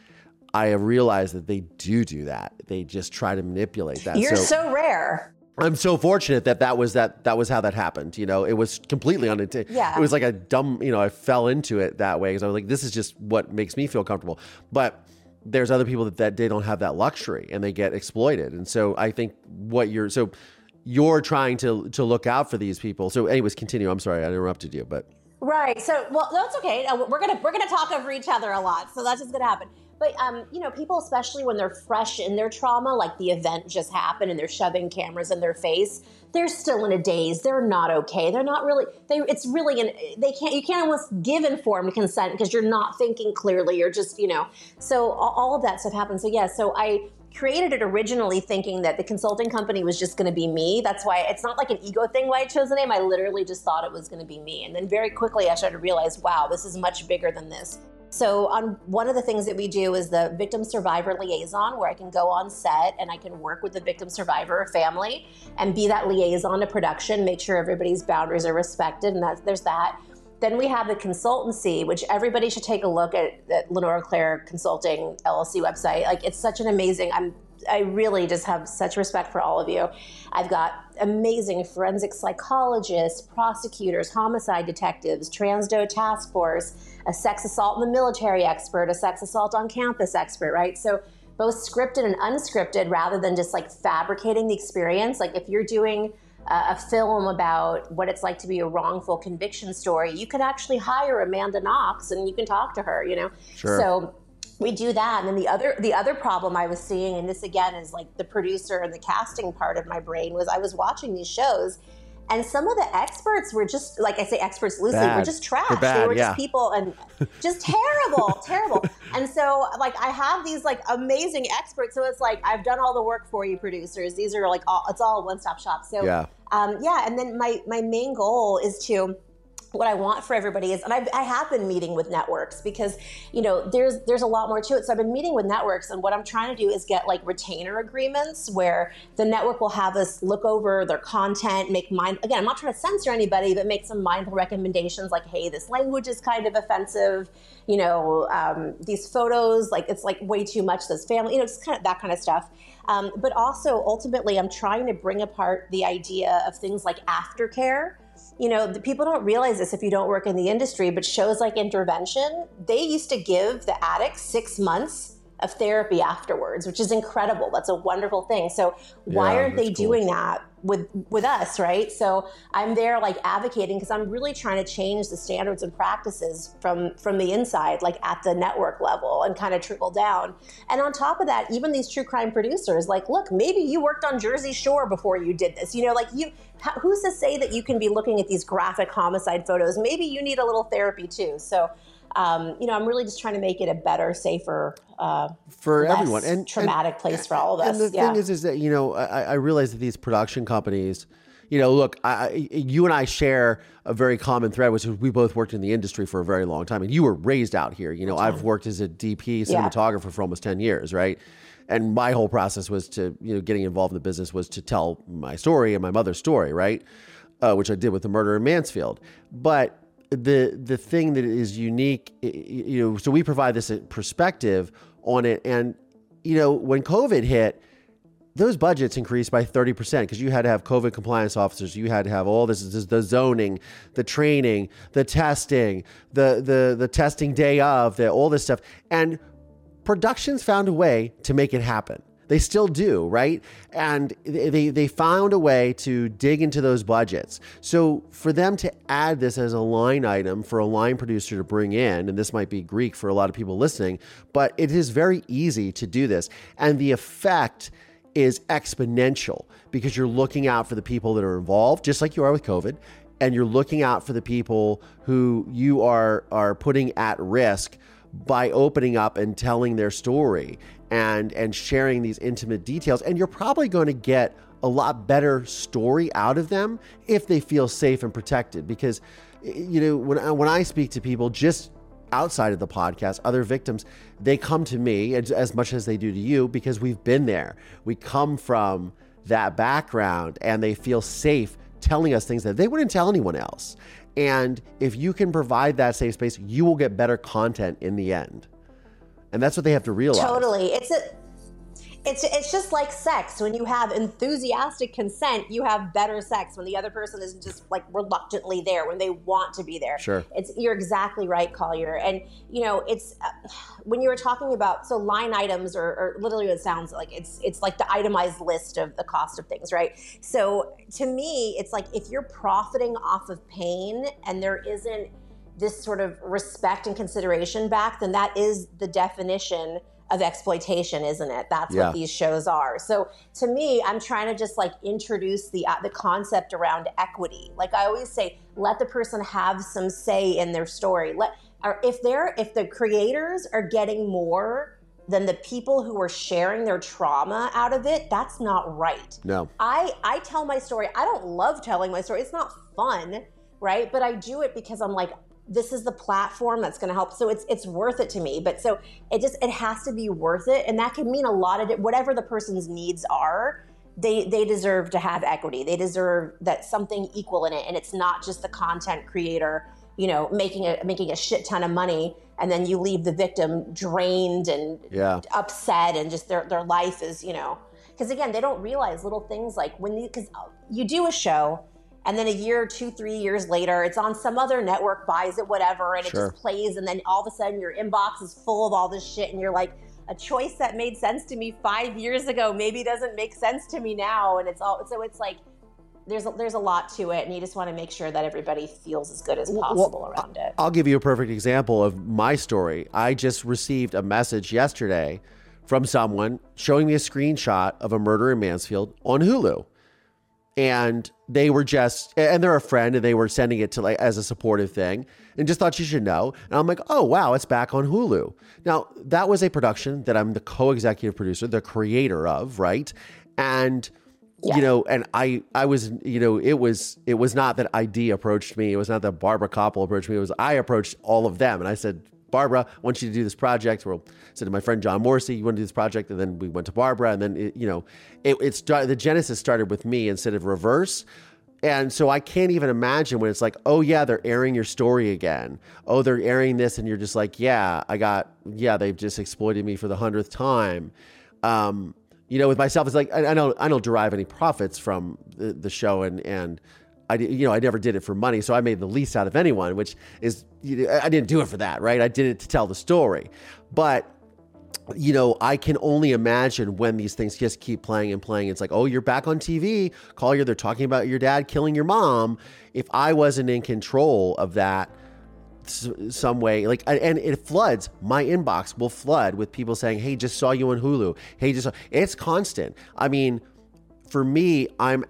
I have realized that they do that. They just try to manipulate that. You're so rare. I'm so fortunate that was how that happened. You know, it was completely unintentional. Yeah. It was like a dumb, you know, I fell into it that way because I was like, this is just what makes me feel comfortable. But there's other people that they don't have that luxury and they get exploited. And so I think you're trying to look out for these people. So anyways, continue. I'm sorry, I interrupted you, but. Right. So, well, that's okay. We're going to talk over each other a lot. So that's just going to happen. But, you know, people, especially when they're fresh in their trauma, like the event just happened and they're shoving cameras in their face, they're still in a daze. They're not okay. They're not really, you can't almost give informed consent because you're not thinking clearly. You're just, you know, so all of that stuff happens. So, yeah, so I created it originally thinking that the consulting company was just going to be me. That's why it's not like an ego thing why I chose the name. I literally just thought it was going to be me. And then very quickly I started to realize, wow, this is much bigger than this. So on one of the things that we do is the victim survivor liaison, where I can go on set and I can work with the victim survivor family and be that liaison to production, make sure everybody's boundaries are respected, and there's that. Then we have the consultancy, which everybody should take a look at Lenora Claire Consulting LLC website. Like, it's such an amazing, I really just have such respect for all of you. I've got amazing forensic psychologists, prosecutors, homicide detectives, transdo task force, a sex assault in the military expert, a sex assault on campus expert, right? So both scripted and unscripted, rather than just like fabricating the experience. Like, if you're doing a film about what it's like to be a wrongful conviction story, you could actually hire Amanda Knox and you can talk to her, you know? Sure. So we do that. And then the other problem I was seeing, and this again is like the producer and the casting part of my brain, was I was watching these shows and some of the experts were just, like I say experts loosely, were just trash. They were just people and just terrible. And so, like, I have these like amazing experts. So it's like, I've done all the work for you, producers. These are like, it's all one-stop shop. So and then my main goal is to, what I want for everybody is, and I have been meeting with networks because, you know, there's a lot more to it. So I've been meeting with networks, and what I'm trying to do is get like retainer agreements where the network will have us look over their content, I'm not trying to censor anybody, but make some mindful recommendations like, hey, this language is kind of offensive, you know, these photos, like it's like way too much, this family, you know, just kind of that kind of stuff. But also ultimately I'm trying to bring apart the idea of things like aftercare. You know, the people don't realize this if you don't work in the industry, but shows like Intervention, they used to give the addicts 6 months of therapy afterwards, which is incredible. That's a wonderful thing. So why aren't they doing that with us, right? So I'm there like advocating because I'm really trying to change the standards and practices from the inside, like at the network level, and kind of trickle down. And on top of that, even these true crime producers, like, look, maybe you worked on Jersey Shore before you did this, you know, like you, who's to say that you can be looking at these graphic homicide photos? Maybe you need a little therapy too. So, you know, I'm really just trying to make it a better, safer, for everyone, and traumatic place for all of us. And the thing is that, you know, I realize that these production companies, you know, look, you and I share a very common thread, which is we both worked in the industry for a very long time, and you were raised out here. You know, I've worked as a DP cinematographer for almost 10 years, right? And my whole process was to, you know, getting involved in the business was to tell my story and my mother's story, right? Which I did with The Murder in Mansfield. But the thing that is unique, you know, so we provide this perspective on it. And, you know, when COVID hit, those budgets increased by 30% because you had to have COVID compliance officers. You had to have all this, the zoning, the training, the testing, the testing day of, all this stuff. And productions found a way to make it happen. They still do, right? And they found a way to dig into those budgets. So for them to add this as a line item for a line producer to bring in, and this might be Greek for a lot of people listening, but it is very easy to do this. And the effect is exponential because you're looking out for the people that are involved, just like you are with COVID, and you're looking out for the people who you are putting at risk by opening up and telling their story and sharing these intimate details. And you're probably going to get a lot better story out of them if they feel safe and protected. Because, you know, when I speak to people just outside of the podcast, other victims, they come to me as much as they do to you because we've been there. We come from that background and they feel safe telling us things that they wouldn't tell anyone else. And if you can provide that safe space, you will get better content in the end. And that's what they have to realize. Totally. It's just like sex. When you have enthusiastic consent, you have better sex. When the other person is just like reluctantly there, when they want to be there. Sure. You're exactly right, Collier. And, you know, it's when you were talking about, so line items are literally what it sounds like. It's like the itemized list of the cost of things, right? So to me, it's like if you're profiting off of pain and there isn't this sort of respect and consideration back, then that is the definition of exploitation, isn't it? That's what these shows are. So to me, I'm trying to just like introduce the concept around equity. Like I always say, let the person have some say in their story. If the creators are getting more than the people who are sharing their trauma out of it, that's not right. No. I tell my story. I don't love telling my story. It's not fun, right? But I do it because I'm like, this is the platform that's going to help. So it's worth it to me. But so it has to be worth it. And that can mean a lot of it. Whatever the person's needs are, they deserve to have equity. They deserve that something equal in it. And it's not just the content creator, you know, making a shit ton of money. And then you leave the victim drained and upset and just their life is, you know, because again, they don't realize little things like because you do a show, and then a year, 2-3 years later, it's on some other network, buys it, whatever, and it just plays. And then all of a sudden your inbox is full of all this shit. And you're like, a choice that made sense to me 5 years ago maybe doesn't make sense to me now. And it's like, there's a lot to it. And you just want to make sure that everybody feels as good as possible around it. I'll give you a perfect example of my story. I just received a message yesterday from someone showing me a screenshot of A Murder in Mansfield on Hulu. And they were and they're a friend, and they were sending it to like as a supportive thing and just thought you should know. And I'm like, oh, wow, it's back on Hulu. Now, that was a production that I'm the co-executive producer, the creator of, right? And, you know, and I was, you know, it was not that ID approached me. It was not that Barbara Kopple approached me. It was I approached all of them. And I said, Barbara, I want you to do this project. I said to my friend John Morrissey, you want to do this project? And then we went to Barbara. And then, the genesis started with me instead of reverse. And so I can't even imagine when it's like, oh, yeah, they're airing your story again. Oh, they're airing this. And you're just like, they've just exploited me for the 100th time. You know, with myself, it's like I don't derive any profits from the show and I never did it for money, so I made the least out of anyone, which is, I didn't do it for that, right? I did it to tell the story. But you know, I can only imagine when these things just keep playing and playing. It's like, oh, you're back on TV, Collier. They're talking about your dad killing your mom. If I wasn't in control of that some way, like, and it floods, my inbox will flood with people saying, hey, just saw you on Hulu. Hey, just saw. It's constant. I mean, for me, I'm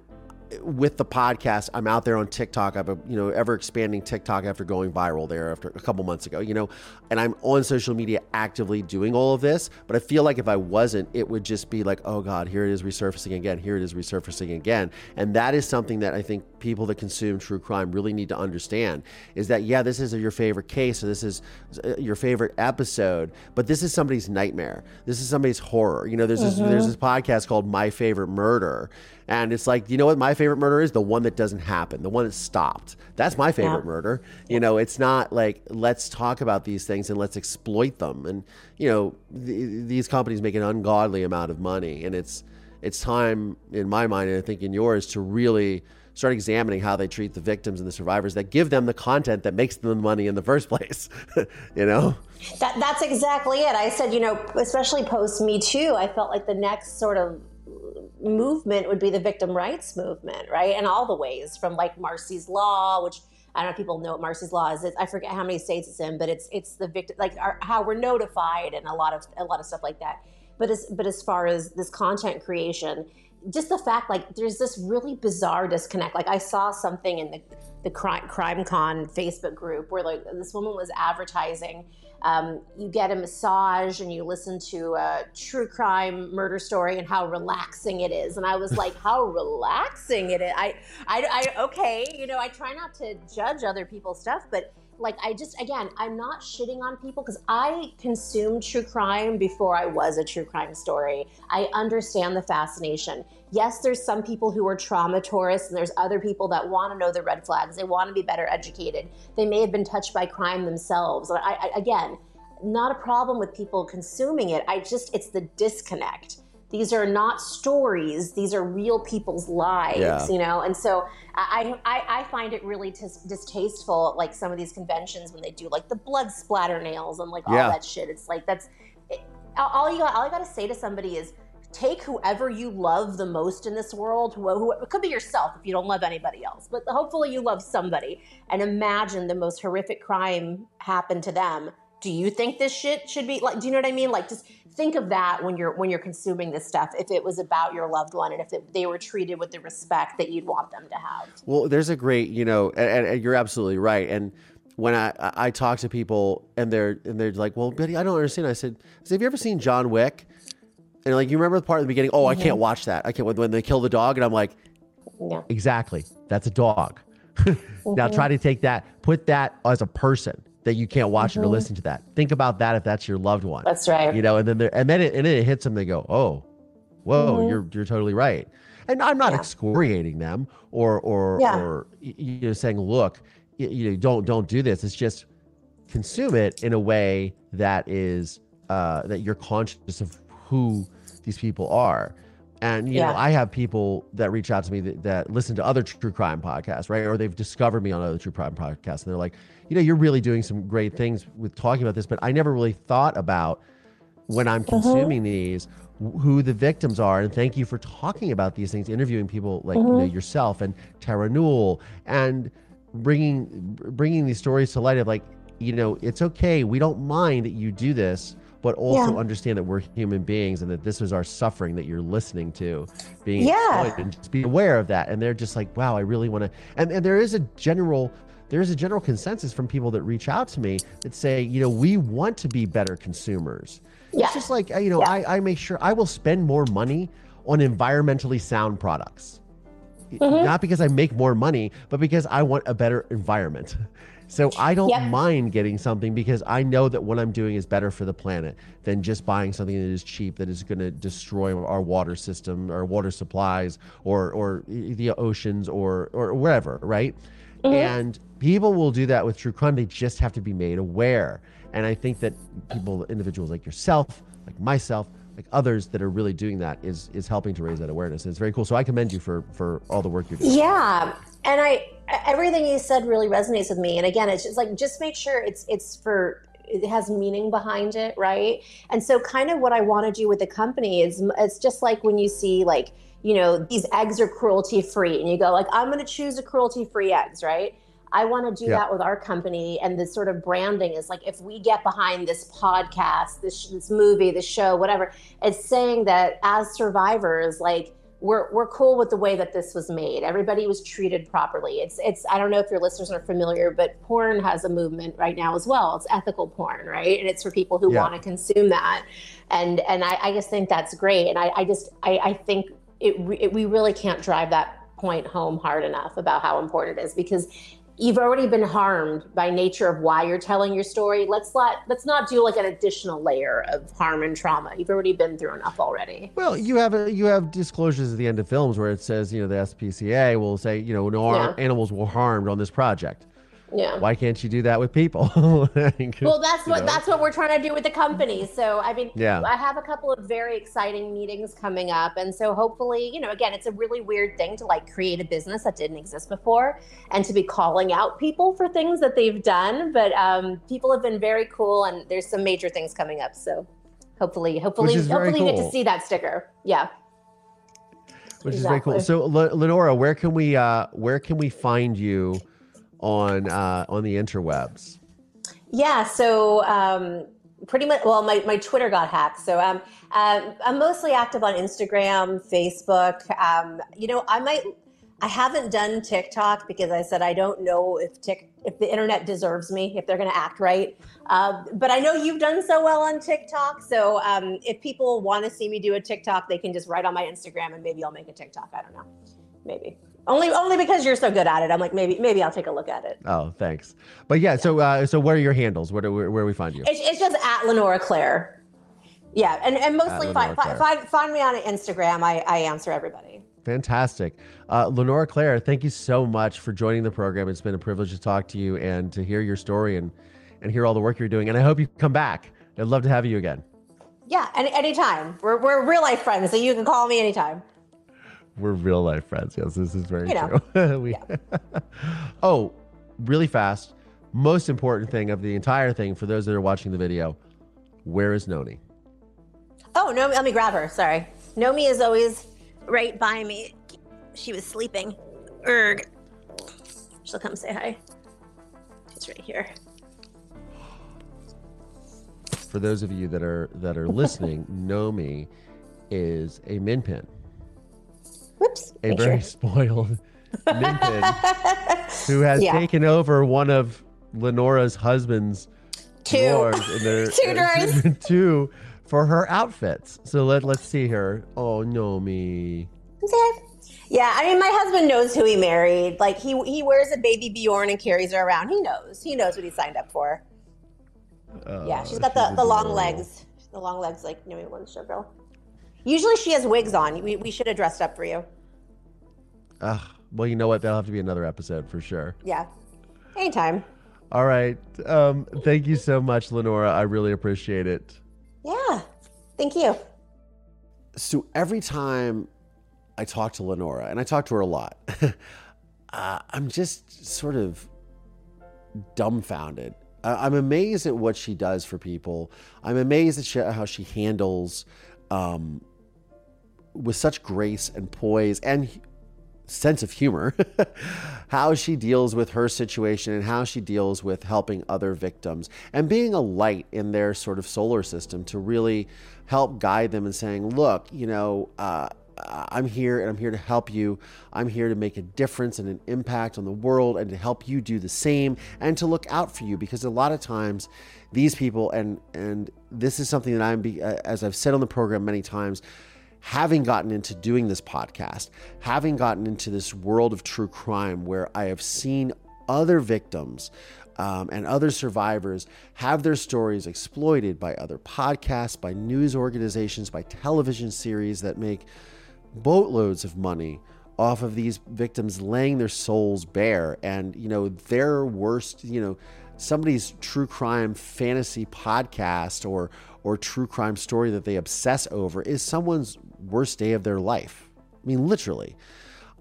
with the podcast, I'm out there on TikTok. I have a, you know, ever expanding TikTok after going viral there after a couple months ago, you know, and I'm on social media actively doing all of this, but I feel like if I wasn't, it would just be like, oh God, here it is resurfacing again. Here it is resurfacing again. And that is something that I think people that consume true crime really need to understand is that, yeah, this is your favorite case. Or this is your favorite episode, but this is somebody's nightmare. This is somebody's horror. You know, there's this podcast called My Favorite Murder. And it's like, you know what? My favorite murder is the one that doesn't happen, the one that stopped. That's my favorite murder. You know, it's not like, let's talk about these things and let's exploit them. And, you know, these companies make an ungodly amount of money. And it's time, in my mind, and I think in yours, to really start examining how they treat the victims and the survivors that give them the content that makes them money in the first place, you know? That's exactly it. I said, you know, especially post Me Too, I felt like the next sort of movement would be the victim rights movement, right? And all the ways from like Marsy's Law, which I don't know if people know what Marsy's Law is. I forget how many states it's in, but it's the victim, like how we're notified and a lot of stuff like that. But as far as this content creation, just the fact like there's this really bizarre disconnect. Like I saw something in the CrimeCon Facebook group where like this woman was advertising, you get a massage and you listen to a true crime murder story and how relaxing it is. And I was like, how relaxing it is. Okay, you know, I try not to judge other people's stuff, but like, I just, again, I'm not shitting on people because I consumed true crime before I was a true crime story. I understand the fascination. Yes, there's some people who are trauma tourists and there's other people that want to know the red flags. They want to be better educated. They may have been touched by crime themselves. Again, not a problem with people consuming it. It's the disconnect. These are not stories. These are real people's lives, you know? And so I find it really distasteful, like some of these conventions when they do like the blood splatter nails and like all that shit. It's like, all I got to say to somebody is take whoever you love the most in this world. It could be yourself if you don't love anybody else, but hopefully you love somebody and imagine the most horrific crime happened to them. Do you think this shit should be like, do you know what I mean? Like, just think of that when you're consuming this stuff, if it was about your loved one and if they were treated with the respect that you'd want them to have. Well, there's a great, you know, and you're absolutely right. And when I talk to people and they're like, well, Betty, I don't understand. I said, have you ever seen John Wick? And like, you remember the part at the beginning? Oh, I can't watch that. I can't, when they kill the dog. And I'm like, exactly. That's a dog. Now try to take that, put that as a person. That you can't watch it or listen to that. Think about that if that's your loved one. That's right. You know, and then it hits them. They go, oh, whoa, you're totally right. And I'm not excoriating them or you know saying, look, you know, don't do this. It's just consume it in a way that is that you're conscious of who these people are. And, you know, I have people that reach out to me that listen to other true crime podcasts, right? Or they've discovered me on other true crime podcasts. And they're like, you know, you're really doing some great things with talking about this, but I never really thought about when I'm consuming these, who the victims are. And thank you for talking about these things, interviewing people like you know, yourself and Tara Newell and bringing these stories to light of like, you know, it's okay. We don't mind that you do this. But also understand that we're human beings and that this is our suffering that you're listening to being exploited, and just be aware of that. And they're just like, wow, I really want to. And there is a general consensus from people that reach out to me that say, you know, we want to be better consumers. Yeah. It's just like, you know, I make sure I will spend more money on environmentally sound products. Not because I make more money, but because I want a better environment. So I don't mind getting something because I know that what I'm doing is better for the planet than just buying something that is cheap, that is going to destroy our water system, our water supplies, or the oceans, or wherever, right? And people will do that with true crime. They just have to be made aware. And I think that people, individuals like yourself, like myself, like others that are really doing that is helping to raise that awareness. And it's very cool. So I commend you for all the work you're doing. Yeah. And everything you said really resonates with me. And again, it's just like, just make sure it's for it has meaning behind it, right? And so kind of what I want to do with the company is, it's just like when you see, like, you know, these eggs are cruelty free and you go like, I'm going to choose a cruelty free eggs, right? I want to do that with our company. And the sort of branding is like, if we get behind this podcast, this movie, this show, whatever, it's saying that as survivors, like, we're cool with the way that this was made. Everybody was treated properly. It's I don't know if your listeners are familiar, but porn has a movement right now as well. It's ethical porn, right? And it's for people who want to consume that. And I just think that's great. And I think we really can't drive that point home hard enough about how important it is, because you've already been harmed by nature of why you're telling your story. Let's not do like an additional layer of harm and trauma. You've already been through enough already. Well, you have disclosures at the end of films where it says, you know, the SPCA will say, you know, no animals were harmed on this project. Yeah. Why can't you do that with people? Well, that's what we're trying to do with the company. So, I mean, I have a couple of very exciting meetings coming up. And so hopefully, you know, again, it's a really weird thing to like create a business that didn't exist before and to be calling out people for things that they've done. But people have been very cool, and there's some major things coming up. So hopefully you get to see that sticker. Yeah. Which is very cool. So Lenora, where can we find you on the interwebs? Yeah, so pretty much, well, my Twitter got hacked, so I'm mostly active on Instagram, Facebook. You know, I haven't done TikTok because I said I don't know if the internet deserves me, if they're going to act right. But I know you've done so well on TikTok, so if people want to see me do a TikTok, they can just write on my Instagram and maybe I'll make a TikTok. I don't know, maybe. Only because you're so good at it. I'm like, maybe I'll take a look at it. Oh, thanks. But yeah, so what are your handles? Where do we find you? It's just at Lenora Claire. Yeah, and mostly find me on Instagram. I answer everybody. Fantastic. Lenora Claire, thank you so much for joining the program. It's been a privilege to talk to you and to hear your story and hear all the work you're doing. And I hope you come back. I'd love to have you again. Yeah, and anytime. We're real life friends, so you can call me anytime. We're real life friends. Yes, this is very true. Oh, really fast. Most important thing of the entire thing for those that are watching the video, where is Noni? Oh, no, let me grab her. Sorry. Nomi is always right by me. She was sleeping. Erg. She'll come say hi. She's right here. For those of you that are listening, Nomi is a min pin. Whoops. A very spoiled min pin who has taken over one of Lenora's husband's two for her outfits. So let's see her. Oh, Nomi. Okay. Yeah, I mean, my husband knows who he married. Like he wears a baby Bjorn and carries her around. He knows what he signed up for. Yeah, she's got the long legs. The long legs like Nomi wants to girl. Usually she has wigs on. We should have dressed up for you. Well, you know what? That'll have to be another episode for sure. Yeah. Anytime. All right. Thank you so much, Lenora. I really appreciate it. Yeah. Thank you. So every time I talk to Lenora, and I talk to her a lot, I'm just sort of dumbfounded. I'm amazed at what she does for people. I'm amazed at how she handles with such grace and poise and sense of humor, how she deals with her situation and how she deals with helping other victims and being a light in their sort of solar system to really help guide them and saying, look, you know, I'm here and I'm here to help you. I'm here to make a difference and an impact on the world and to help you do the same and to look out for you, because a lot of times these people, and this is something that as I've said on the program many times, having gotten into doing this podcast, having gotten into this world of true crime where I have seen other victims and other survivors have their stories exploited by other podcasts, by news organizations, by television series that make boatloads of money off of these victims laying their souls bare. And, you know, their worst, you know, somebody's true crime fantasy podcast or true crime story that they obsess over is someone's worst day of their life. I mean, literally.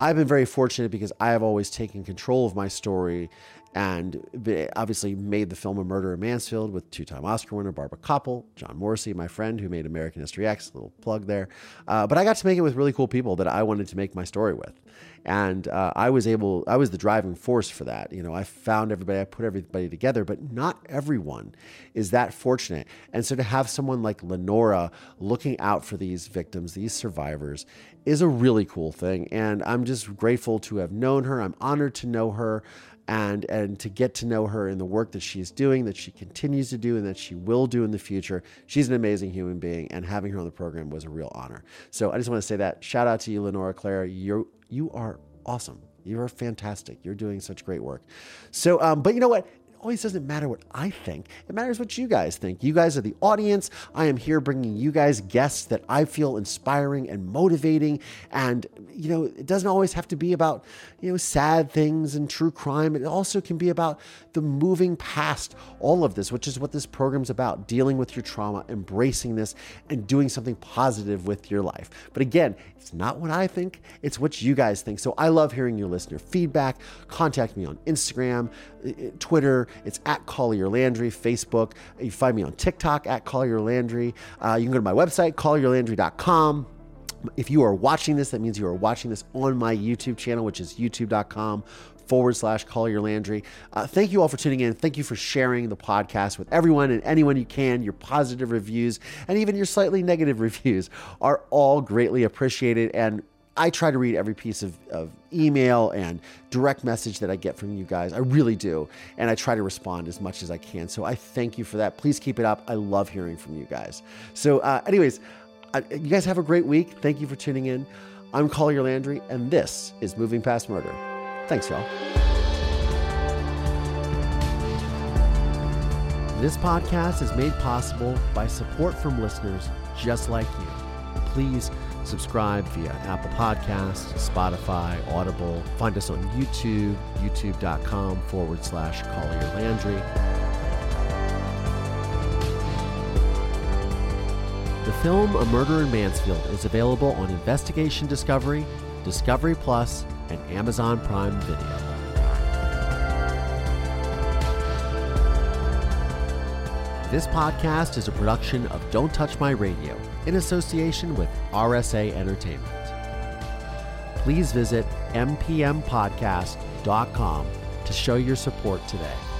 I've been very fortunate because I have always taken control of my story and obviously made the film A Murder in Mansfield with two-time Oscar winner Barbara Kopple, John Morrissey, my friend who made American History X, little plug there. But I got to make it with really cool people that I wanted to make my story with. And I was the driving force for that. You know, I found everybody, I put everybody together, but not everyone is that fortunate. And so to have someone like Lenora looking out for these victims, these survivors, is a really cool thing. And I'm just grateful to have known her. I'm honored to know her. And to get to know her and the work that she's doing, that she continues to do, and that she will do in the future. She's an amazing human being, and having her on the program was a real honor. So I just want to say that. Shout out to you, Lenora Claire. You are awesome. You are fantastic. You're doing such great work. So, but you know what? It always doesn't matter what I think. It matters what you guys think. You guys are the audience. I am here bringing you guys guests that I feel inspiring and motivating. And, you know, it doesn't always have to be about, you know, sad things and true crime. It also can be about the moving past all of this, which is what this program's about, dealing with your trauma, embracing this, and doing something positive with your life. But again, it's not what I think. It's what you guys think. So I love hearing your listener feedback. Contact me on Instagram, Twitter. It's at Collier Landry, Facebook. You find me on TikTok at Collier Landry. You can go to my website, collierlandry.com. If you are watching this, that means you are watching this on my YouTube channel, which is youtube.com/Collier Landry. Thank you all for tuning in. Thank you for sharing the podcast with everyone and anyone you can. Your positive reviews and even your slightly negative reviews are all greatly appreciated. And I try to read every piece of email and direct message that I get from you guys. I really do. And I try to respond as much as I can. So I thank you for that. Please keep it up. I love hearing from you guys. So anyways, you guys have a great week. Thank you for tuning in. I'm Collier Landry, and this is Moving Past Murder. Thanks, y'all. This podcast is made possible by support from listeners just like you. Please subscribe via Apple Podcasts, Spotify, Audible. Find us on YouTube, youtube.com/Collier Landry. The film A Murder in Mansfield is available on Investigation Discovery, Discovery Plus, and Amazon Prime Video. This podcast is a production of Don't Touch My Radio in association with RSA Entertainment. Please visit mpmpodcast.com to show your support today.